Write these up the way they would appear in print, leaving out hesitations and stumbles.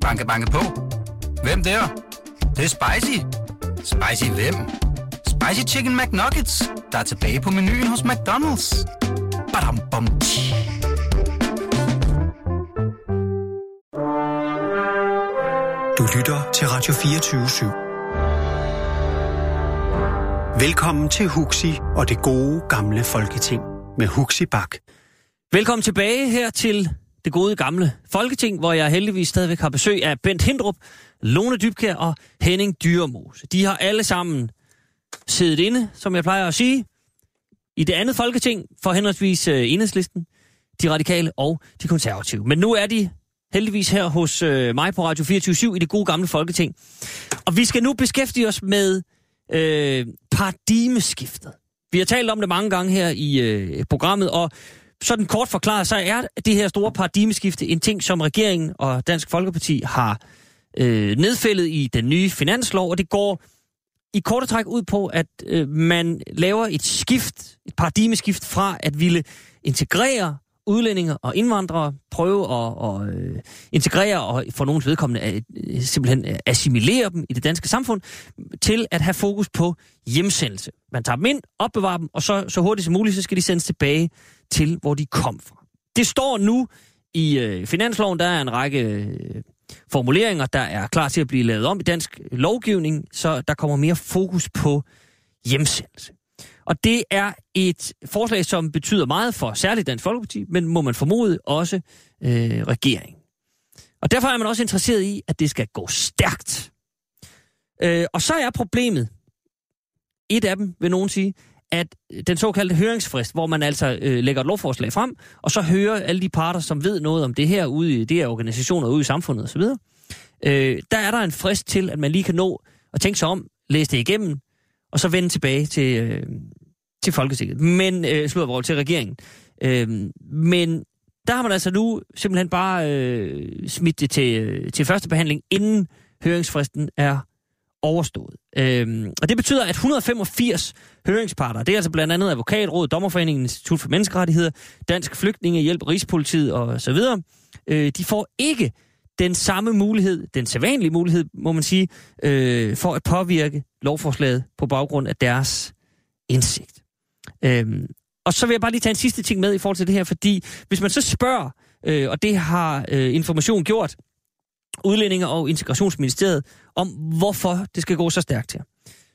Banke, banke på. Hvem der? Det er spicy. Spicy hvem? Spicy Chicken McNuggets, der er tilbage på menuen hos McDonald's. Badum, bom, du lytter til Radio 24/7. Velkommen til Huxi og det gode gamle folketing med Huxi Bak. Velkommen tilbage her til det gode gamle folketing, hvor jeg heldigvis stadigvæk har besøg af Bent Hindrup, Lone Dybkær og Henning Dyrmose. De har alle sammen siddet inde, som jeg plejer at sige, i det andet folketing for henholdsvis Enhedslisten, de radikale og de konservative. Men nu er de heldigvis her hos mig på Radio 24/7 i det gode gamle folketing. Og vi skal nu beskæftige os med paradigmeskiftet. Vi har talt om det mange gange her i programmet, og sådan kort forklaret, så er det her store paradigmeskifte en ting, som regeringen og Dansk Folkeparti har nedfældet i den nye finanslov, og det går i korte træk ud på, at man laver et skift, et paradigmeskift fra at ville integrere udlændinge og indvandrere, prøve at integrere og for nogens vedkommende simpelthen assimilere dem i det danske samfund, til at have fokus på hjemsendelse. Man tager dem ind, opbevarer dem, og så hurtigt som muligt, så skal de sendes tilbage til, hvor de kom fra. Det står nu i finansloven, der er en række formuleringer, der er klar til at blive lavet om i dansk lovgivning, så der kommer mere fokus på hjemsendelse. Og det er et forslag, som betyder meget for særligt Dansk Folkeparti, men må man formode også regeringen. Og derfor er man også interesseret i, at det skal gå stærkt. Og så er problemet, et af dem vil nogen sige, at den såkaldte høringsfrist, hvor man altså lægger et lovforslag frem, og så hører alle de parter, som ved noget om det her ude i de her organisationer, ude i samfundet osv., der er der en frist til, at man lige kan nå at tænke sig om, læse det igennem, og så vende tilbage til Folketinget. Men, til regeringen. Men der har man altså nu simpelthen bare smidt det til første behandling, inden høringsfristen er overstået. Og det betyder, at 185 høringsparter, det er altså blandt andet Advokatrådet, Dommerforeningen, Institut for Menneskerettigheder, Dansk Flygtningehjælp, Rigspolitiet og så videre, de får ikke den samme mulighed, den sædvanlige mulighed, må man sige, for at påvirke lovforslaget på baggrund af deres indsigt. Og så vil jeg bare lige tage en sidste ting med i forhold til det her, fordi hvis man så spørger, og det har Information gjort, Udlændinge- og Integrationsministeriet, om hvorfor det skal gå så stærkt her.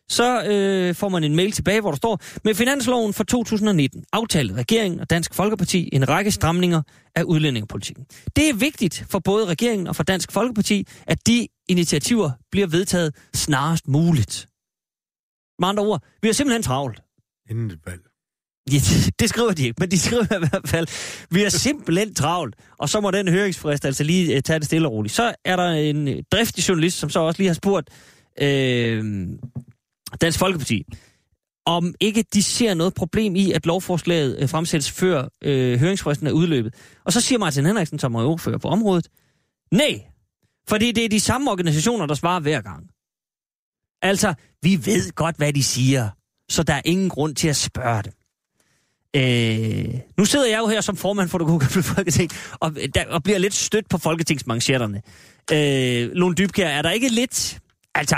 Så får man en mail tilbage, hvor der står, med finansloven for 2019 aftalte regeringen og Dansk Folkeparti en række stramninger af udlændingepolitikken. Det er vigtigt for både regeringen og for Dansk Folkeparti, at de initiativer bliver vedtaget snarest muligt. Med andre ord, vi er simpelthen travlt. Inden et valg. Ja, det skriver de ikke, men de skriver i hvert fald, vi er simpelthen travlt, og så må den høringsfrist altså lige tage det stille og roligt. Så er der en driftig journalist, som så også lige har spurgt Dansk Folkeparti, om ikke de ser noget problem i, at lovforslaget fremsættes før høringsfristen er udløbet. Og så siger Martin Henriksen, som er ordfører på området, nej, fordi det er de samme organisationer, der svarer hver gang. Altså, vi ved godt, hvad de siger, så der er ingen grund til at spørge dem. Nu sidder jeg jo her som formand for det gode gamle folketing, og bliver lidt stødt på folketingsmanchetterne. Lone Dybkjær, er der ikke lidt... Altså,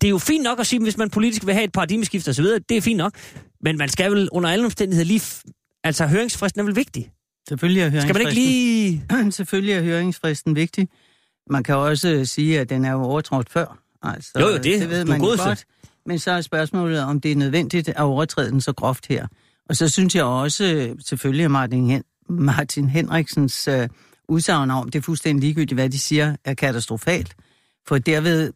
det er jo fint nok at sige, hvis man politisk vil have et paradigmeskift og så videre, det er fint nok, men man skal vel under alle omstændigheder lige... Altså, høringsfristen er vel vigtig? Selvfølgelig er høringsfristen... Skal man ikke lige... Selvfølgelig er høringsfristen vigtig. Man kan også sige, at den er jo overtrådt før. Altså, jo, det ved man godt. Men så er spørgsmålet, om det er nødvendigt at overtræde den så groft her. Og så synes jeg også, selvfølgelig, at Martin Henriksens udsagn om, det er fuldstændig ligegyldigt, hvad de siger, er katastrofalt. For derved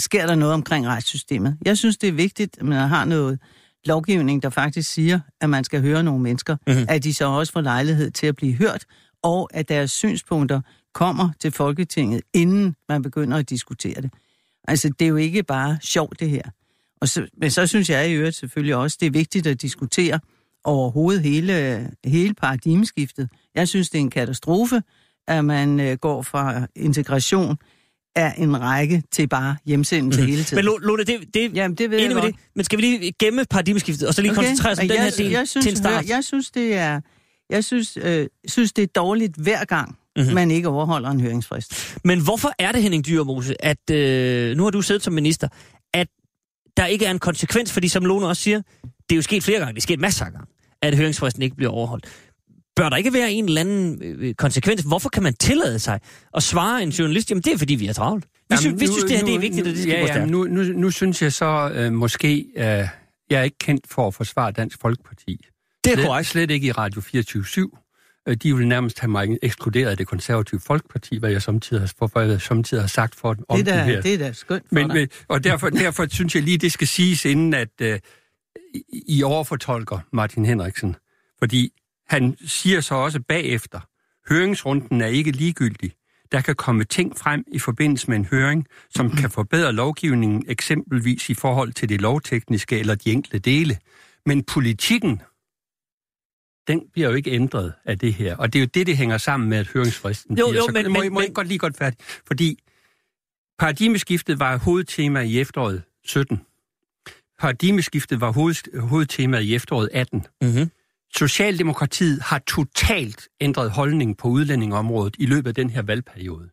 sker der noget omkring retssystemet. Jeg synes, det er vigtigt, at man har noget lovgivning, der faktisk siger, at man skal høre nogle mennesker, at de så også får lejlighed til at blive hørt, og at deres synspunkter kommer til Folketinget, inden man begynder at diskutere det. Altså, det er jo ikke bare sjovt, det her. Men så synes jeg i øvrigt selvfølgelig også, det er vigtigt at diskutere overhovedet hele paradigmeskiftet. Jeg synes, det er en katastrofe, at man går fra integration af en række til bare hjemsendelse hele tiden. Men Lone, det ved jeg godt. Men skal vi lige gemme paradigmeskiftet, og så lige koncentrere os om den her del til en start? Jeg synes, det er Jeg synes det er dårligt hver gang, man ikke overholder en høringsfrist. Men hvorfor er det, Henning Dyrmose, at nu har du siddet som minister, at der ikke er en konsekvens? Fordi som Lone også siger, det er jo sket flere gange, det er sket masser af gange, at høringsfristen ikke bliver overholdt. Bør der ikke være en eller anden konsekvens? Hvorfor kan man tillade sig at svare en journalist? Jamen det er fordi, vi er travlt. Vi synes, det her det er vigtigt, at det skal gå stærkt. Nu synes jeg så måske, jeg er ikke kendt for at forsvare Dansk Folkeparti. Det er korrekt. Slet ikke i Radio 24/7. De vil nærmest have mig ekskluderet af det konservative Folkeparti, hvad jeg samtidig har sagt for om det her. Det er da skønt for dig. Og derfor synes jeg lige, det skal siges, inden at I overfortolker Martin Henriksen. Fordi han siger så også bagefter, høringsrunden er ikke ligegyldig. Der kan komme ting frem i forbindelse med en høring, som kan forbedre lovgivningen, eksempelvis i forhold til det lovtekniske eller de enkelte dele. Men politikken, den bliver jo ikke ændret af det her. Og det er jo det, det hænger sammen med, at høringsfristen bliver. Må jeg godt lige godt færdig. Fordi paradigmeskiftet var hovedtema i efteråret 17. Paradigmeskiftet var hovedtema i efteråret 18. Mm-hmm. Socialdemokratiet har totalt ændret holdning på udlændingeområdet i løbet af den her valgperiode.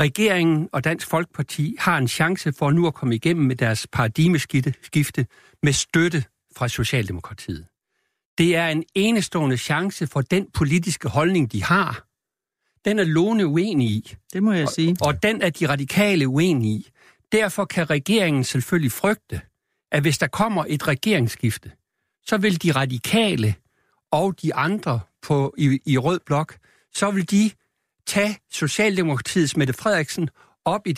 Regeringen og Dansk Folkeparti har en chance for nu at komme igennem med deres paradigmeskifte med støtte fra Socialdemokratiet. Det er en enestående chance for den politiske holdning, de har. Den er Lone uenig i. Det må jeg sige. Og den er de radikale uenige i. Derfor kan regeringen selvfølgelig frygte, at hvis der kommer et regeringsskifte, så vil de radikale og de andre i rød blok, så vil de tage Socialdemokratiets Mette Frederiksen op i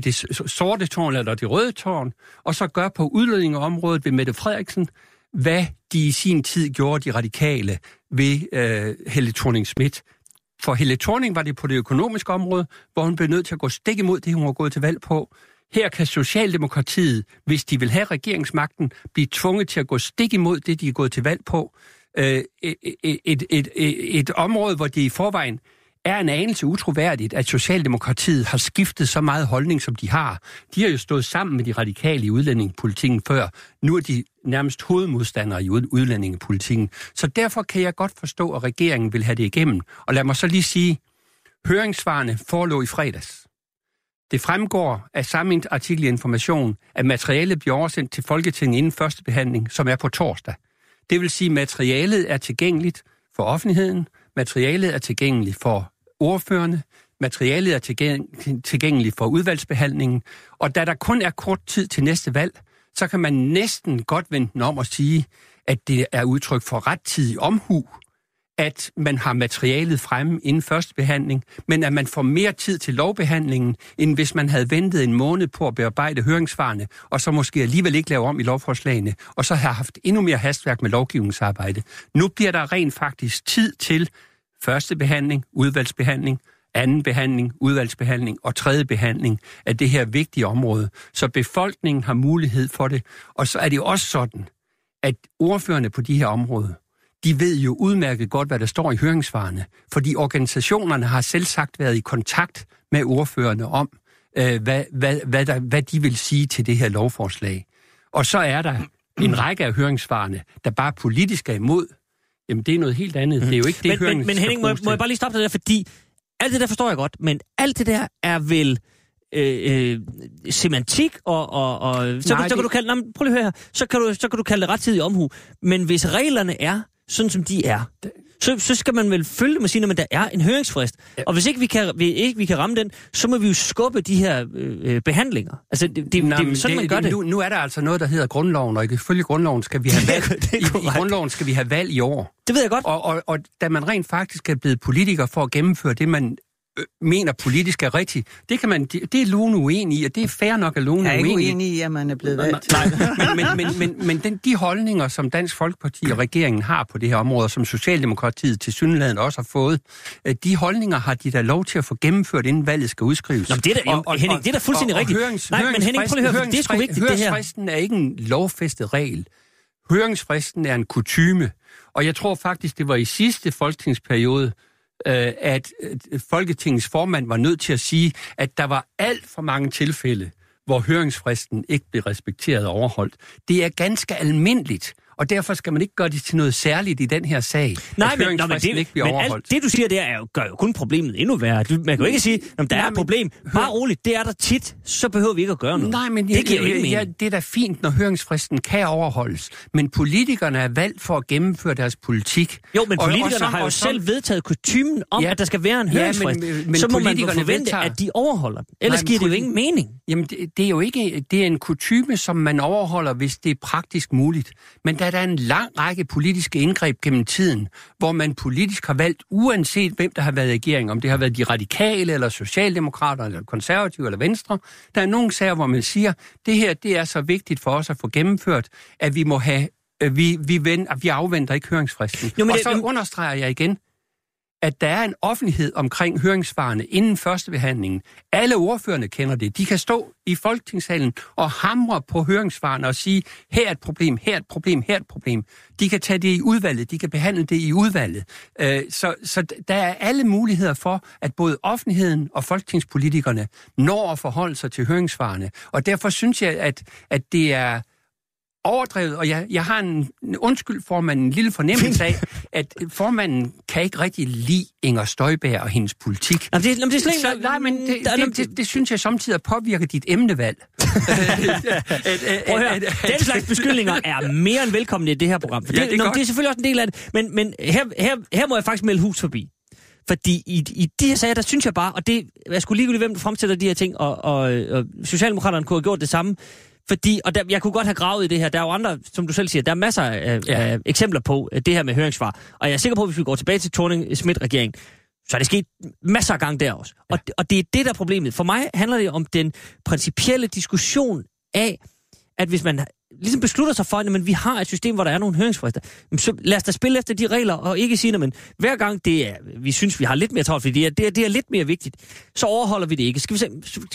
det sorte tårn eller det røde tårn, og så gøre på udlændingeområdet ved Mette Frederiksen, hvad de i sin tid gjorde de radikale ved Helle Thorning-Schmidt. For Helle Thorning var det på det økonomiske område, hvor hun blev nødt til at gå stik imod det, hun var gået til valg på. Her kan Socialdemokratiet, hvis de vil have regeringsmagten, blive tvunget til at gå stik imod det, de er gået til valg på. Et område, hvor det i forvejen er en anelse utroværdigt, at Socialdemokratiet har skiftet så meget holdning, som de har. De har jo stået sammen med de radikale i udlændingepolitikken før. Nu er de nærmest hovedmodstandere i udlændingepolitikken. Så derfor kan jeg godt forstå, at regeringen vil have det igennem. Og lad mig så lige sige, høringssvarene forelå i fredags. Det fremgår af samme artikel i Information, at materialet bliver oversendt til Folketinget inden første behandling, som er på torsdag. Det vil sige, at materialet er tilgængeligt for offentligheden, materialet er tilgængeligt for ordførerne, materialet er tilgængeligt for udvalgsbehandlingen, og da der kun er kort tid til næste valg, så kan man næsten godt vende den om og sige, at det er udtryk for rettidig omhu, at man har materialet fremme inden første behandling, men at man får mere tid til lovbehandlingen, end hvis man havde ventet en måned på at bearbejde høringssvarene, og så måske alligevel ikke lave om i lovforslagene, og så har haft endnu mere hastværk med lovgivningsarbejde. Nu bliver der rent faktisk tid til første behandling, udvalgsbehandling, anden behandling, udvalgsbehandling og tredje behandling af det her vigtige område, så befolkningen har mulighed for det. Og så er det også sådan, at ordførerne på de her områder, de ved jo udmærket godt, hvad der står i høringssvarene, fordi organisationerne har selv sagt været i kontakt med ordførerne om, hvad de vil sige til det her lovforslag. Og så er der en række af høringssvarene, der bare politisk er imod. Jamen, det er noget helt andet. Det er jo ikke det, høringen. Men Henning, må jeg bare lige stoppe dig der, fordi alt det der forstår jeg godt, men alt det der er vel semantik og så kan du kalde det rettidig omhu. Men hvis reglerne er sådan som de er, så skal man vel følge det med sine, men der er en høringsfrist. Ja. Og hvis ikke vi kan ramme den, så må vi jo skubbe de her behandlinger. Altså det er sådan man gør det. Nu er der altså noget der hedder grundloven, og ifølge grundloven skal vi have valg. I grundloven skal vi have valg i år. Det ved jeg godt. Og da man rent faktisk er blevet politiker for at gennemføre det man mener politisk er rigtigt. Det er Lone uenig i, og det er fair nok, at Lone er uenig i. Jeg er ikke uenig i, at man er blevet valgt. Men de holdninger, som Dansk Folkeparti og regeringen har på det her område, som Socialdemokratiet til synligheden også har fået, de holdninger har de da lov til at få gennemført, inden valget skal udskrives. Nå, men det er da, Henning, det er da fuldstændig rigtigt. Høringsfristen er ikke en lovfæstet regel. Høringsfristen er en kutyme. Og jeg tror faktisk, det var i sidste folketingsperiode, at Folketingets formand var nødt til at sige, at der var alt for mange tilfælde, hvor høringsfristen ikke blev respekteret og overholdt. Det er ganske almindeligt, og derfor skal man ikke gøre det til noget særligt i den her sag. Nej, men alt det, du siger der, gør jo kun problemet endnu værre. Man kan jo ikke sige, at der er et problem. Bare roligt, det er der tit, så behøver vi ikke at gøre noget. Nej, men det giver jo ikke mening. Ja, det er da fint, når høringsfristen kan overholdes, men politikerne er valgt for at gennemføre deres politik. Jo, men politikerne har jo selv vedtaget kutymen om, at der skal være en høringsfrist. Men så må man forvente, at de overholder den. Ellers giver det jo ingen mening. Jamen, det er jo ikke... Det er en kutyme, som man overholder, hvis det er praktisk muligt. Men der er en lang række politiske indgreb gennem tiden, hvor man politisk har valgt, uanset hvem der har været i regering, om det har været de radikale, eller socialdemokrater, eller konservative, eller venstre. Der er nogle sager, hvor man siger, det her det er så vigtigt for os at få gennemført, at vi må have... Vi afventer ikke høringsfristen. Jo, og så understreger jeg igen, at der er en offentlighed omkring høringssvarene inden førstebehandlingen. Alle ordførerne kender det. De kan stå i Folketingssalen og hamre på høringssvarene og sige, her er et problem, her er et problem, her er et problem. De kan tage det i udvalget, de kan behandle det i udvalget. Så der er alle muligheder for, at både offentligheden og folketingspolitikerne når at forholde sig til høringssvarene. Og derfor synes jeg, at det er... overdrevet, og jeg har en lille fornemmelse af, at formanden kan ikke rigtig lide Inger Støjberg og hendes politik. Det synes jeg samtidig påvirker dit emnevalg. Prøv at høre, den slags beskyldninger er mere end velkomne i det her program. Det er selvfølgelig også en del af det, men her må jeg faktisk melde hus forbi. Fordi i de her sager, der synes jeg bare, og det er sgu ligegyldigt, hvem der fremsætter de her ting, og Socialdemokraterne kunne have gjort det samme. Fordi, og jeg kunne godt have gravet i det her, der er jo andre, som du selv siger, der er masser af eksempler på det her med høringssvar. Og jeg er sikker på, at hvis vi går tilbage til Thorning-Schmidt-regeringen, så er det sket masser af gange der også. Ja. Og det er det, der er problemet. For mig handler det om den principielle diskussion af, at hvis man ligesom beslutter sig for, at vi har et system, hvor der er nogle høringsfrister, så lad os da spille efter de regler, og ikke sige, at hver gang vi synes, vi har lidt mere travlt, fordi det er lidt mere vigtigt, så overholder vi det ikke. Skal vi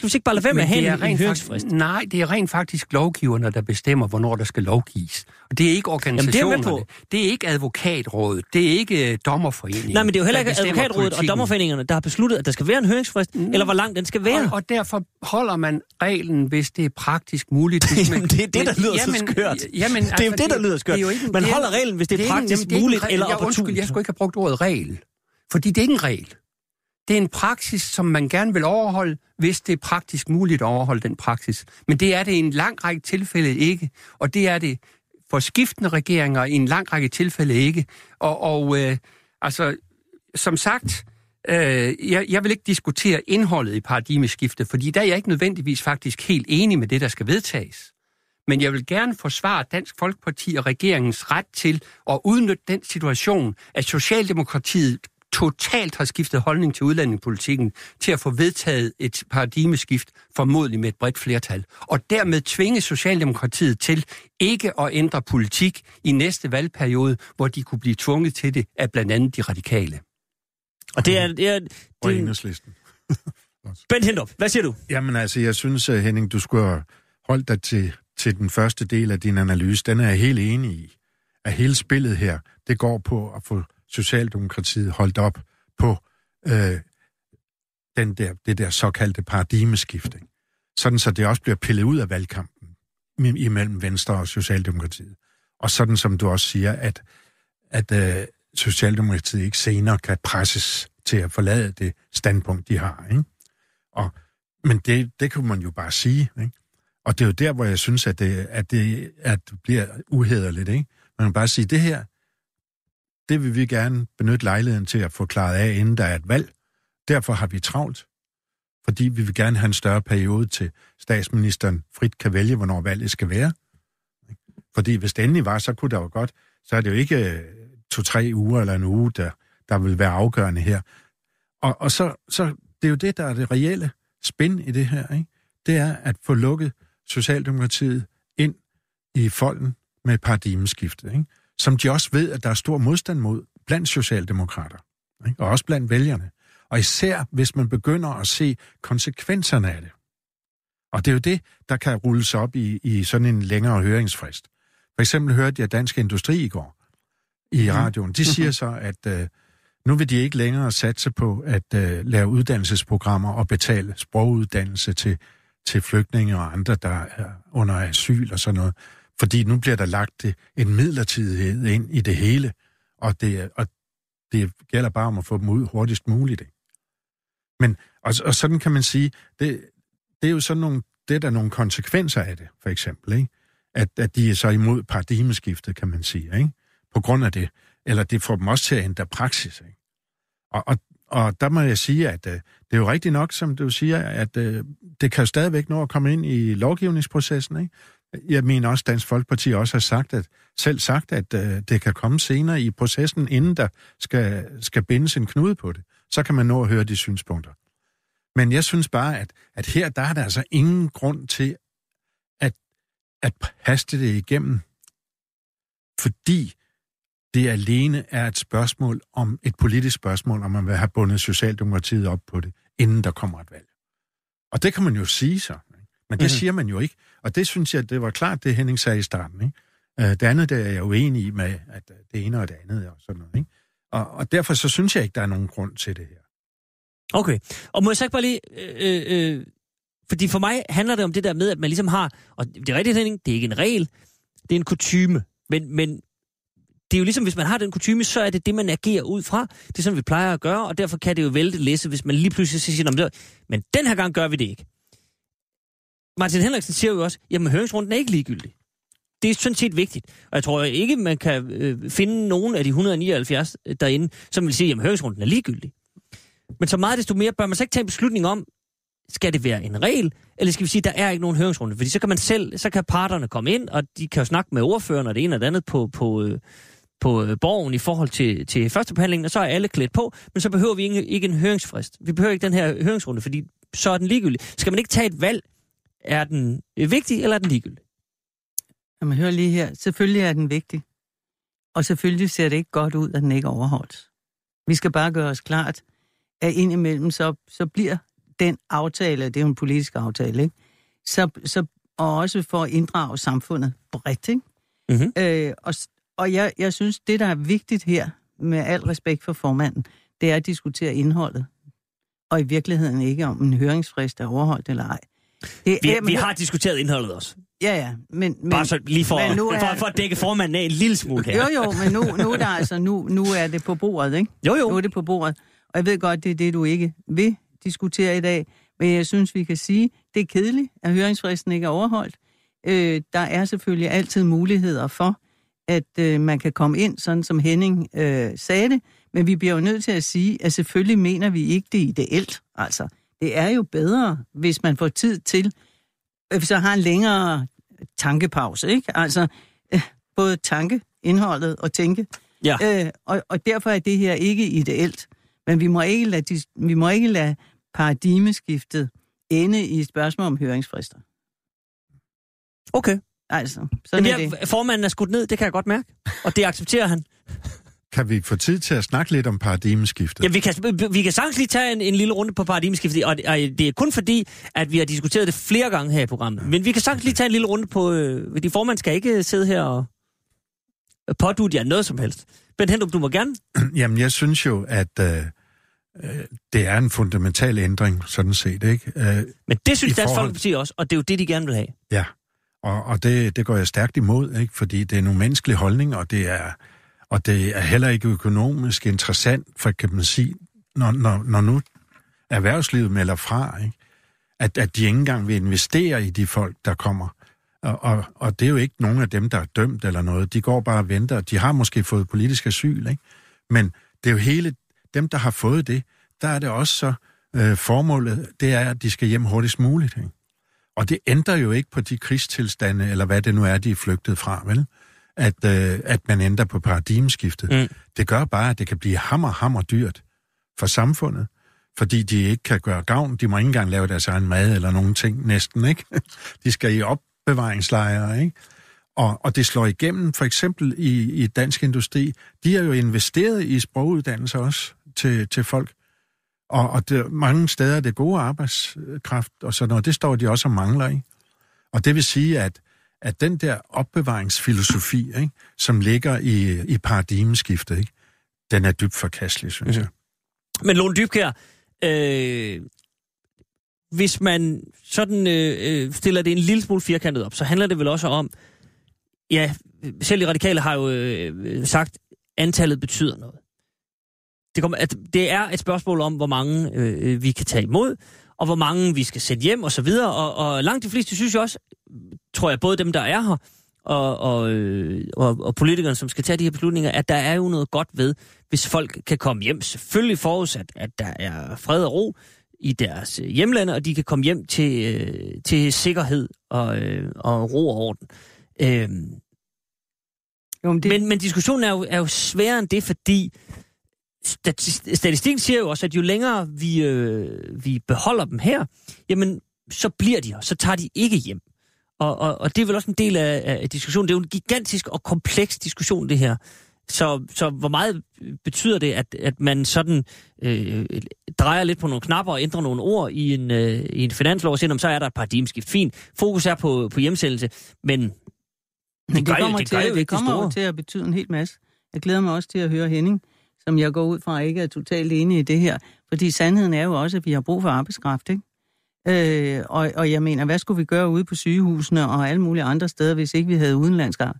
ikke bare lade være med at have en høringsfrist? Nej, det er rent faktisk lovgiverne, der bestemmer, hvornår der skal lovgives. Og det er ikke organisationerne, det er ikke advokatrådet, det er ikke dommerforeningerne. Nej, men det er jo heller ikke advokatrådet og dommerforeningerne, der har besluttet, at der skal være en høringsfrist, eller hvor lang den skal være. Og derfor holder man reglen, hvis det er praktisk muligt. Jamen, det er det, der lyder så skørt. Jamen, det er jo det, der lyder skørt. Man holder reglen, hvis det er praktisk muligt eller opportunt. Undskyld, jeg skulle ikke have brugt ordet regel, fordi det er ikke en regel. Det er en praksis, som man gerne vil overholde, hvis det er praktisk muligt at overholde den praksis. Men det er det i en lang række tilfælde ikke, og det er det for skiftende regeringer i en lang række tilfælde ikke. Som sagt, jeg vil ikke diskutere indholdet i paradigmeskiftet, fordi der er jeg ikke nødvendigvis faktisk helt enig med det, der skal vedtages. Men jeg vil gerne forsvare Dansk Folkeparti og regeringens ret til at udnytte den situation, at Socialdemokratiet totalt har skiftet holdning til udlændingepolitikken til at få vedtaget et paradigmeskift, formodentlig med et bredt flertal. Og dermed tvinge Socialdemokratiet til ikke at ændre politik i næste valgperiode, hvor de kunne blive tvunget til det af blandt andet de radikale. Og det er... Og Enhedslisten. Bent Hindrup, hvad siger du? Jamen altså, jeg synes, Henning, du skulle holde dig til den første del af din analyse. Den er jeg helt enig i. At hele spillet her, det går på at få Socialdemokratiet holdt op på det der såkaldte paradigmeskifting. Sådan så det også bliver pillet ud af valgkampen imellem Venstre og Socialdemokratiet. Og sådan som du også siger, at Socialdemokratiet ikke senere kan presses til at forlade det standpunkt, de har. Ikke? Men det kunne man jo bare sige. Ikke? Og det er jo der, hvor jeg synes, at det bliver uhederligt. Ikke? Man kan bare sige, det her, det vil vi gerne benytte lejligheden til at få klaret af, inden der er et valg. Derfor har vi travlt, fordi vi vil gerne have en større periode til statsministeren frit kan vælge, hvornår valget skal være. Fordi hvis det endelig var, så kunne der jo godt, så er det jo ikke 2-3 uger eller en uge, der vil være afgørende her. Og så det er jo det, der er det reelle spin i det her, ikke? Det er at få lukket Socialdemokratiet ind i folden med paradigmeskiftet, ikke? Som de også ved, at der er stor modstand mod blandt socialdemokrater, ikke? Og også blandt vælgerne. Og især, hvis man begynder at se konsekvenserne af det. Og det er jo det, der kan rulles op i sådan en længere høringsfrist. For eksempel hørte jeg Dansk Industri i går i radioen. De siger så, at nu vil de ikke længere satse på at lave uddannelsesprogrammer og betale sproguddannelse til flygtninge og andre, der er under asyl og sådan noget. Fordi nu bliver der lagt en midlertidighed ind i det hele, og det gælder bare om at få dem ud hurtigst muligt. Men, og sådan kan man sige, det er jo sådan nogle, det er der nogle konsekvenser af det, for eksempel, ikke? At de er så imod paradigmeskiftet, kan man sige, ikke? På grund af det. Eller det får dem også til at ændre praksis, ikke? Og der må jeg sige, at det er jo rigtigt nok, som du siger, at det kan jo stadigvæk nå at komme ind i lovgivningsprocessen, ikke? Jeg mener også, Dansk Folkeparti også har sagt, at det kan komme senere i processen, inden der skal bindes en knude på det. Så kan man nå at høre de synspunkter. Men jeg synes bare, at her der er der altså ingen grund til at haste det igennem, fordi det alene er et spørgsmål om et politisk spørgsmål, om man vil have bundet Socialdemokratiet op på det, inden der kommer et valg. Og det kan man jo sige så, ikke? Men det siger man jo ikke. Og det synes jeg, det var klart, det Henning sagde i starten, ikke? Det andet, der er jeg uenig i med, at det ene og det andet og sådan noget, ikke? Og derfor så synes jeg ikke, der er nogen grund til det her. Okay. Og må jeg så ikke bare lige... Fordi for mig handler det om det der med, at man ligesom har... Og det er rigtigt, Henning, det er ikke en regel, det er en kutyme. Men det er jo ligesom, hvis man har den kutyme, så er det det, man agerer ud fra. Det er sådan, vi plejer at gøre, og derfor kan det jo vælte læse, hvis man lige pludselig siger, men den her gang gør vi det ikke. Martin Henriksen siger jo også, jamen høringsrunden er ikke ligegyldig. Det er sådan set vigtigt. Og jeg tror ikke, man kan finde nogen af de 179 derinde, som vil sige, jamen høringsrunden er ligegyldig. Men så meget desto mere bør man så ikke tage en beslutning om, skal det være en regel, eller skal vi sige, at der er ikke nogen høringsrunde? Fordi så kan parterne komme ind, og de kan jo snakke med ordførerne og det ene og det andet på borgen i forhold til førstebehandlingen, og så er alle klædt på, men så behøver vi ikke en høringsfrist. Vi behøver ikke den her høringsrunde, fordi så er den ligegyldig. Skal man ikke tage et valg? Er den vigtig, eller er den ligegyldig? Jamen, hør lige her. Selvfølgelig er den vigtig. Og selvfølgelig ser det ikke godt ud, at den ikke overholdes. Vi skal bare gøre os klart, at indimellem så bliver den aftale, det er jo en politisk aftale, ikke? Og også for at inddrage samfundet bredt, ikke? Mm-hmm. Og jeg synes, det, der er vigtigt her, med al respekt for formanden, det er at diskutere indholdet. Og i virkeligheden ikke, om en høringsfrist er overholdt eller ej. Vi har diskuteret indholdet også. Ja, men... Bare så lige for at dække formanden af en lille smule her. Jo, men nu er det på bordet, ikke? Jo. Nu er det på bordet. Og jeg ved godt, det er det, du ikke vil diskutere i dag, men jeg synes, vi kan sige, det er kedeligt, at høringsfristen ikke er overholdt. Der er selvfølgelig altid muligheder for, at man kan komme ind, sådan som Henning sagde det, men vi bliver jo nødt til at sige, at selvfølgelig mener vi ikke det ideelt. Altså, det er jo bedre, hvis man får tid til, så har en længere tankepause, ikke? Altså, både tanke, indholdet og tænke. Ja. Og derfor er det her ikke ideelt. Men vi må ikke lade paradigmeskiftet ende i et spørgsmål om høringsfrister. Okay. Altså, sådan er det. Formanden er skudt ned, det kan jeg godt mærke. Og det accepterer han. Kan vi få tid til at snakke lidt om paradigmeskiftet? Ja, vi kan sagtens lige tage en lille runde på paradigmeskiftet, og det er kun fordi, at vi har diskuteret det flere gange her i programmet. Men vi kan sagtens lige tage en lille runde på... Fordi formanden skal ikke sidde her og pådutte jer noget som helst. Bent Hindrup, du må gerne. Jamen, jeg synes jo, at... det er en fundamental ændring, sådan set, ikke? Men det synes Dansk Folkeparti også, og det er jo det, de gerne vil have. Ja, og det går jeg stærkt imod, ikke? Fordi det er nogle menneskelige holdninger, og det er heller ikke økonomisk interessant, for kan man sige, når nu erhvervslivet melder fra, ikke? At de ikke engang vil investere i de folk, der kommer. Og det er jo ikke nogen af dem, der er dømt eller noget. De går bare og venter. De har måske fået politisk asyl, ikke? Men det er jo hele... Dem, der har fået det, der er det også så formålet, det er, at de skal hjem hurtigst muligt. Ikke? Og det ændrer jo ikke på de krigstilstande, eller hvad det nu er, de er flygtet fra, vel? At man ændrer på paradigmeskiftet. Mm. Det gør bare, at det kan blive hammer dyrt for samfundet, fordi de ikke kan gøre gavn. De må ikke engang lave deres egen mad eller nogen ting, næsten, ikke? De skal i opbevaringslejre, ikke? Og det slår igennem, for eksempel i dansk industri. De har jo investeret i sproguddannelse også til folk. Og det, mange steder er det gode arbejdskraft og sådan noget. Det står de også og mangler i. Og det vil sige, at den der opbevaringsfilosofi, ikke, som ligger i paradigmeskiftet, ikke, den er dybt forkastelig, synes jeg. Men Lone Dybkær, hvis man sådan stiller det en lille smule firkantet op, så handler det vel også om, Ja, selv de radikale har jo sagt, antallet betyder noget. Det er et spørgsmål om, hvor mange vi kan tage imod, og hvor mange vi skal sætte hjem, og så videre. Og langt de fleste synes jo også, tror jeg, både dem, der er her, og politikerne, som skal tage de her beslutninger, at der er jo noget godt ved, hvis folk kan komme hjem. Selvfølgelig forudsat, at der er fred og ro i deres hjemlande, og de kan komme hjem til sikkerhed og ro og orden. Men diskussionen er jo sværere end det, fordi statistikken siger jo også, at jo længere vi beholder dem her, jamen så bliver de her, så tager de ikke hjem. Og det er vel også en del af diskussionen. Det er jo en gigantisk og kompleks diskussion, det her. Så hvor meget betyder det, at man sådan drejer lidt på nogle knapper og ændrer nogle ord i en finanslov og siger, så er der et paradigmeskift. Fint. Fokus er på hjemsendelse, men det kommer jo til at betyde en hel masse. Jeg glæder mig også til at høre Henning, som jeg går ud fra ikke er totalt enig i det her. Fordi sandheden er jo også, at vi har brug for arbejdskraft, ikke? Og jeg mener, hvad skulle vi gøre ude på sygehusene og alle mulige andre steder, hvis ikke vi havde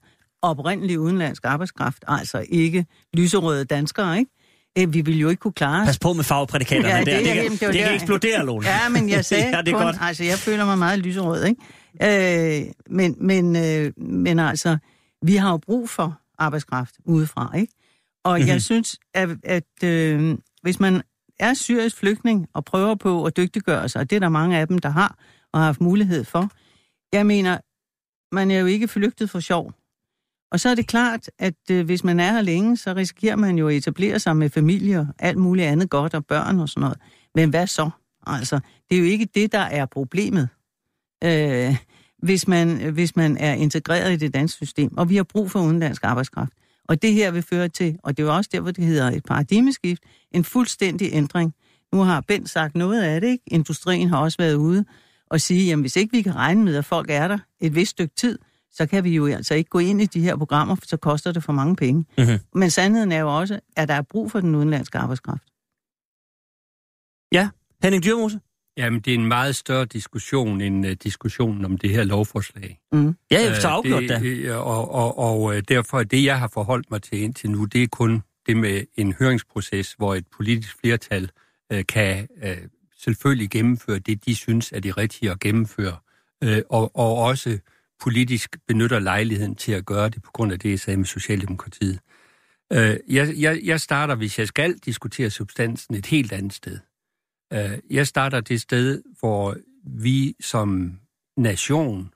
oprindelig udenlandsk arbejdskraft, altså ikke lyserøde danskere, ikke? Vi ville jo ikke kunne klare os. Pas på med farveprædikaterne ja, der. Det kan eksplodere, Lone. Ja, men jeg sagde ja, det er kun, godt. Altså jeg føler mig meget lyserød, ikke? Men altså, vi har jo brug for arbejdskraft udefra, ikke? Og jeg synes, at hvis man er syrisk flygtning og prøver på at dygtiggøre sig, og det er der mange af dem, der har og har haft mulighed for. Jeg mener, man er jo ikke flygtet for sjov. Og så er det klart, at hvis man er her længe, så risikerer man jo at etablere sig med familie og alt muligt andet godt og børn og sådan noget. Men hvad så? Altså, det er jo ikke det, der er problemet, hvis man er integreret i det danske system. Og vi har brug for udenlandsk arbejdskraft. Og det her vil føre til, og det er jo også derfor, det hedder et paradigmeskift, en fuldstændig ændring. Nu har Bent sagt noget af det, ikke? Industrien har også været ude og sige, jamen hvis ikke vi kan regne med, at folk er der et vist stykke tid, så kan vi jo altså ikke gå ind i de her programmer, for så koster det for mange penge. Mm-hmm. Men sandheden er jo også, at der er brug for den udenlandske arbejdskraft. Ja, Henning Dyrmose? Jamen, det er en meget større diskussion end diskussionen om det her lovforslag. Mm. Ja, jeg har afgjort det. Og derfor, det jeg har forholdt mig til indtil nu, det er kun det med en høringsproces, hvor et politisk flertal kan selvfølgelig gennemføre det, de synes er det rigtige at gennemføre, og også politisk benytter lejligheden til at gøre det på grund af det, jeg sagde med Socialdemokratiet. Jeg starter, hvis jeg skal diskutere substansen, et helt andet sted. Jeg starter det sted, hvor vi som nation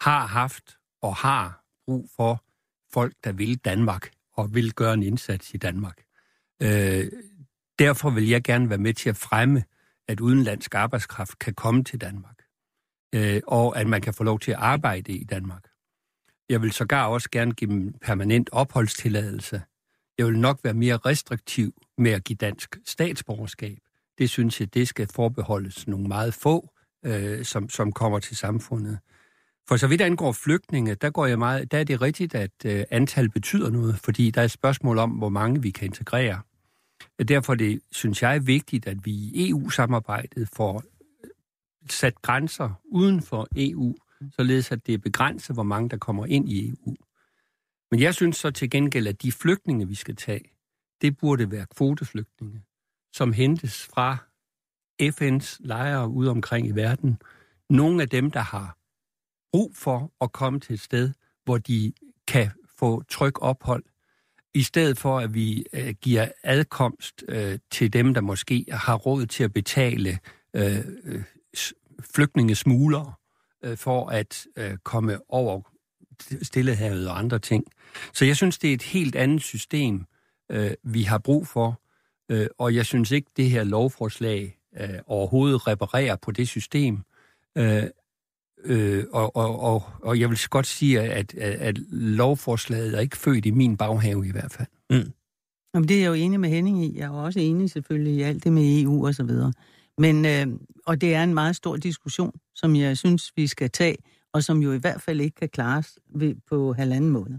har haft og har brug for folk, der vil Danmark og vil gøre en indsats i Danmark. Derfor vil jeg gerne være med til at fremme, at udenlandsk arbejdskraft kan komme til Danmark, og at man kan få lov til at arbejde i Danmark. Jeg vil sågar også gerne give dem permanent opholdstilladelse. Jeg vil nok være mere restriktiv med at give dansk statsborgerskab. Det synes jeg, det skal forbeholdes nogle meget få, som kommer til samfundet. For så vidt angår flygtninge, der er det rigtigt, at antal betyder noget, fordi der er et spørgsmål om, hvor mange vi kan integrere. Derfor det, synes jeg, er vigtigt, at vi i EU-samarbejdet får sat grænser uden for EU, således at det er begrænset, hvor mange der kommer ind i EU. Men jeg synes så til gengæld, at de flygtninge, vi skal tage, det burde være kvoteflygtninge, som hentes fra FN's lejre ude omkring i verden. Nogle af dem, der har brug for at komme til et sted, hvor de kan få tryg ophold, i stedet for, at vi giver adkomst til dem, der måske har råd til at betale flygtningesmuglere for at komme over Stillehavet og andre ting. Så jeg synes, det er et helt andet system, vi har brug for, og jeg synes ikke, det her lovforslag overhovedet reparerer på det system. Og jeg vil godt sige, at lovforslaget er ikke født i min baghave i hvert fald. Mm. Jamen, det er jeg jo enig med Henning i. Jeg er også enig selvfølgelig i alt det med EU og så videre. Men, og det er en meget stor diskussion, som jeg synes, vi skal tage, og som jo i hvert fald ikke kan klares på halvanden måned.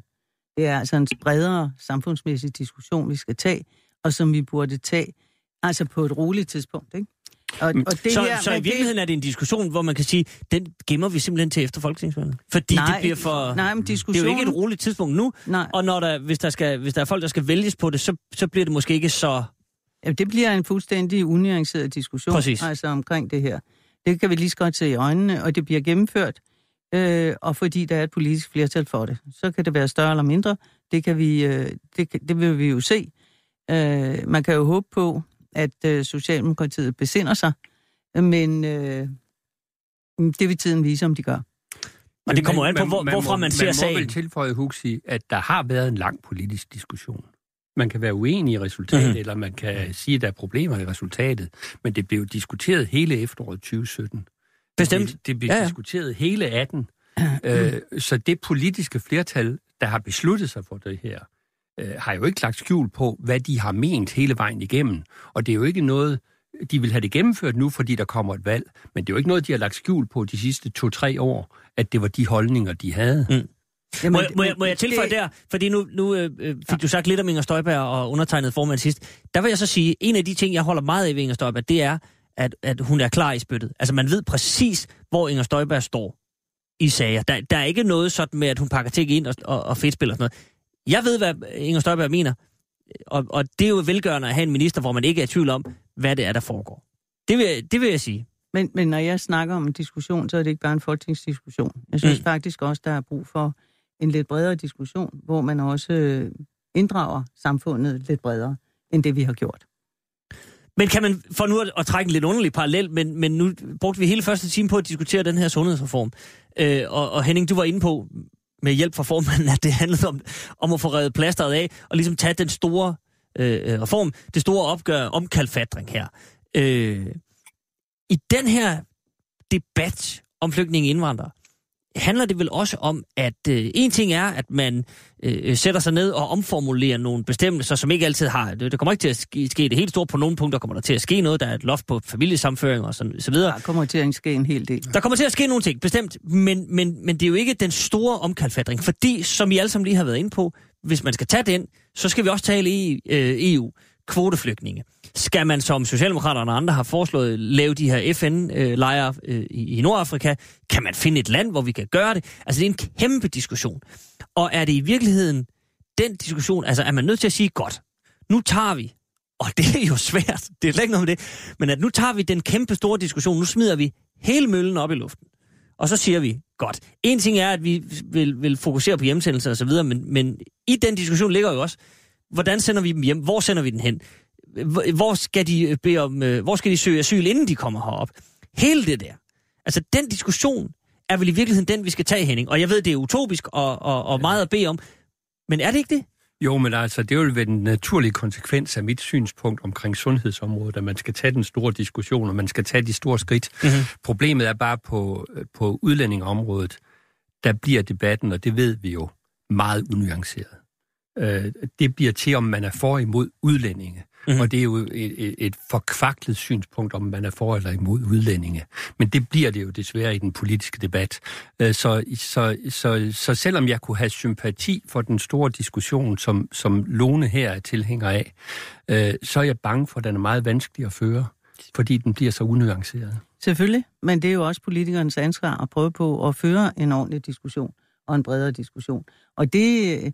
Det er altså en bredere samfundsmæssig diskussion, vi skal tage, og som vi burde tage altså på et roligt tidspunkt, ikke? Og det så i virkeligheden er det en diskussion, hvor man kan sige, den gemmer vi simpelthen til efter folketingsvalget. Fordi det bliver for... Nej, men diskussion... Det er jo ikke et roligt tidspunkt nu. Nej. Og når der, hvis der er folk, der skal vælges på det, så bliver det måske ikke så... Ja, det bliver en fuldstændig unuanceret diskussion. Præcis. Altså omkring det her. Det kan vi lige så godt se i øjnene, og det bliver gennemført. Og fordi der er et politisk flertal for det. Så kan det være større eller mindre. Det vil vi jo se. Man kan jo håbe på, at Socialdemokratiet besinder sig, men det vil tiden vise, om de gør. Og det kommer jo an på, hvorfra man ser sagen. Man må vel tilføje, Huxi, at der har været en lang politisk diskussion. Man kan være uenig i resultatet, eller man kan sige, at der er problemer i resultatet, men det blev diskuteret hele efteråret 2017. Bestemt. Det blev diskuteret hele 18. Så det politiske flertal, der har besluttet sig for det her, har jo ikke lagt skjul på, hvad de har ment hele vejen igennem. Og det er jo ikke noget, de vil have det gennemført nu, fordi der kommer et valg. Men det er jo ikke noget, de har lagt skjul på de sidste 2-3 år, at det var de holdninger, de havde. Mm. Jamen, må jeg tilføje der? Fordi nu fik du sagt lidt om Inger Støjberg og undertegnet formand sidst. Der vil jeg så sige, en af de ting, jeg holder meget af ved Inger Støjberg, det er, at hun er klar i spyttet. Altså man ved præcis, hvor Inger Støjberg står i sager. Der er ikke noget sådan med, at hun pakker ting ind og fedtspiller og sådan noget. Jeg ved, hvad Inger Støjberg mener, og det er jo velgørende at have en minister, hvor man ikke er i tvivl om, hvad det er, der foregår. Det vil jeg sige. Men når jeg snakker om en diskussion, så er det ikke bare en folketingsdiskussion. Jeg synes faktisk også, der er brug for en lidt bredere diskussion, hvor man også inddrager samfundet lidt bredere, end det vi har gjort. Men kan man, for nu at trække en lidt underlig parallel, men nu brugte vi hele første time på at diskutere den her sundhedsreform. Og Henning, du var inde på, med hjælp fra formanden, at det handlede om at få revet plasteret af, og ligesom tage den store reform, det store opgør om kalfatring her. I den her debat om flygtninge indvandrere, handler det vel også om, at en ting er, at man sætter sig ned og omformulerer nogle bestemmelser, som ikke altid har... Det kommer ikke til at ske det helt store. På nogle punkter kommer der til at ske noget. Der er et loft på familiesamføring og så videre. Der kommer til at ske en hel del. Der kommer til at ske nogle ting, bestemt. Men det er jo ikke den store omkalfatring. Fordi, som I alle sammen lige har været inde på, hvis man skal tage den, så skal vi også tale i EU. Kvoteflygtninge. Skal man, som Socialdemokraterne og andre har foreslået, lave de her FN-lejre i Nordafrika? Kan man finde et land, hvor vi kan gøre det? Altså, det er en kæmpe diskussion. Og er det i virkeligheden den diskussion, altså er man nødt til at sige, godt, nu tager vi, og det er jo svært, det er slet ikke noget med det, men at nu tager vi den kæmpe store diskussion, nu smider vi hele møllen op i luften. Og så siger vi, godt, en ting er, at vi vil fokusere på hjemsendelser og så videre, men i den diskussion ligger jo også, hvordan sender vi dem hjem? Hvor sender vi den hen? Hvor skal de søge asyl, inden de kommer herop? Hele det der. Altså, den diskussion er vel i virkeligheden den, vi skal tage, Henning. Og jeg ved, det er utopisk og meget at bede om. Men er det ikke det? Jo, men altså, det vil være den naturlige konsekvens af mit synspunkt omkring sundhedsområdet, at man skal tage den store diskussion, og man skal tage de store skridt. Mm-hmm. Problemet er bare på udlændingeområdet, der bliver debatten, og det ved vi jo, meget unuanceret. Det bliver til, om man er for imod udlændinge. Mm-hmm. Og det er jo et forkvaklet synspunkt, om man er for eller imod udlændinge. Men det bliver det jo desværre i den politiske debat. Så selvom jeg kunne have sympati for den store diskussion, som Lone her er tilhænger af, så er jeg bange for, at den er meget vanskelig at føre, fordi den bliver så unuanceret. Selvfølgelig, men det er jo også politikernes ansvar at prøve på at føre en ordentlig diskussion og en bredere diskussion. Og det,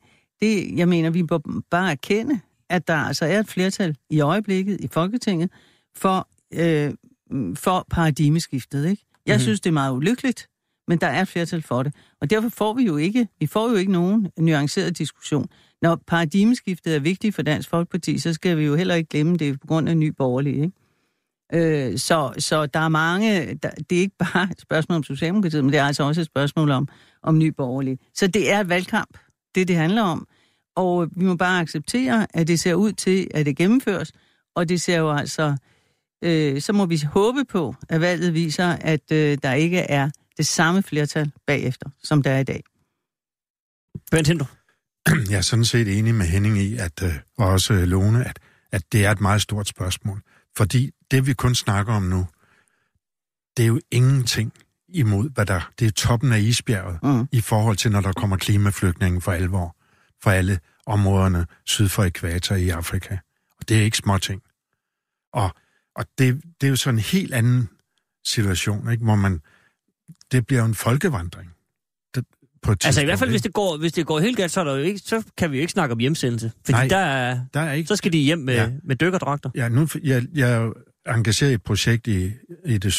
jeg mener, vi må bare erkende, at der altså er et flertal i øjeblikket i Folketinget for paradigmeskiftet, ikke? Jeg synes, det er meget ulykkeligt, men der er et flertal for det. Og derfor får vi jo ikke, nogen nuanceret diskussion. Når paradigmeskiftet er vigtigt for Dansk Folkeparti, så skal vi jo heller ikke glemme det på grund af Ny Borgerlig, ikke? Så der er mange, det er ikke bare et spørgsmål om Socialdemokratiet, men det er altså også et spørgsmål om Ny Borgerlig. Så det er et valgkamp. Det handler om. Og vi må bare acceptere, at det ser ud til, at det gennemføres. Og det ser jo altså... så må vi håbe på, at valget viser, at der ikke er det samme flertal bagefter, som der er i dag. Bent Hindrup. Jeg er sådan set enig med Henning i, og også Lone, at det er et meget stort spørgsmål. Fordi det, vi kun snakker om nu, det er jo ingenting imod, det er toppen af isbjerget i forhold til, når der kommer klimaflygtningen for alvor, for alle områderne syd for ekvator i Afrika. Og det er ikke småting. Og, Og det er jo sådan en helt anden situation, ikke? Hvor man... Det bliver jo en folkevandring. Altså i hvert fald, hvis det går helt galt, så er der jo ikke, så kan vi jo ikke snakke om hjemsendelse. Fordi nej, der er ikke. Så skal de hjem med dykkerdragter. Ja, nu jeg er jo engageret i et projekt i det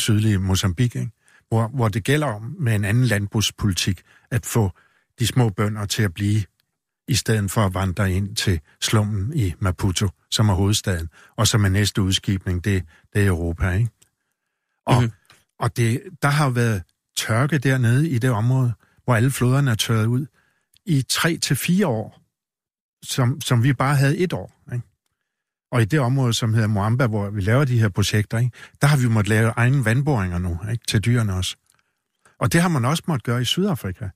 sydlige Mozambik, ikke? Hvor det gælder om med en anden landbrugspolitik at få de små bønder til at blive, i stedet for at vandre ind til slummen i Maputo, som er hovedstaden, og som er næste udskibning, det er Europa, ikke? Og, mm-hmm. og det, der har været tørke dernede i det område, hvor alle floderne er tørret ud, i 3 til 4 år, som vi bare havde 1 år. Ikke? Og i det område, som hedder Moamba, hvor vi laver de her projekter, ikke? Der har vi måttet lave egne vandboringer nu, ikke? Til dyrene også. Og det har man også måttet gøre i Sydafrika,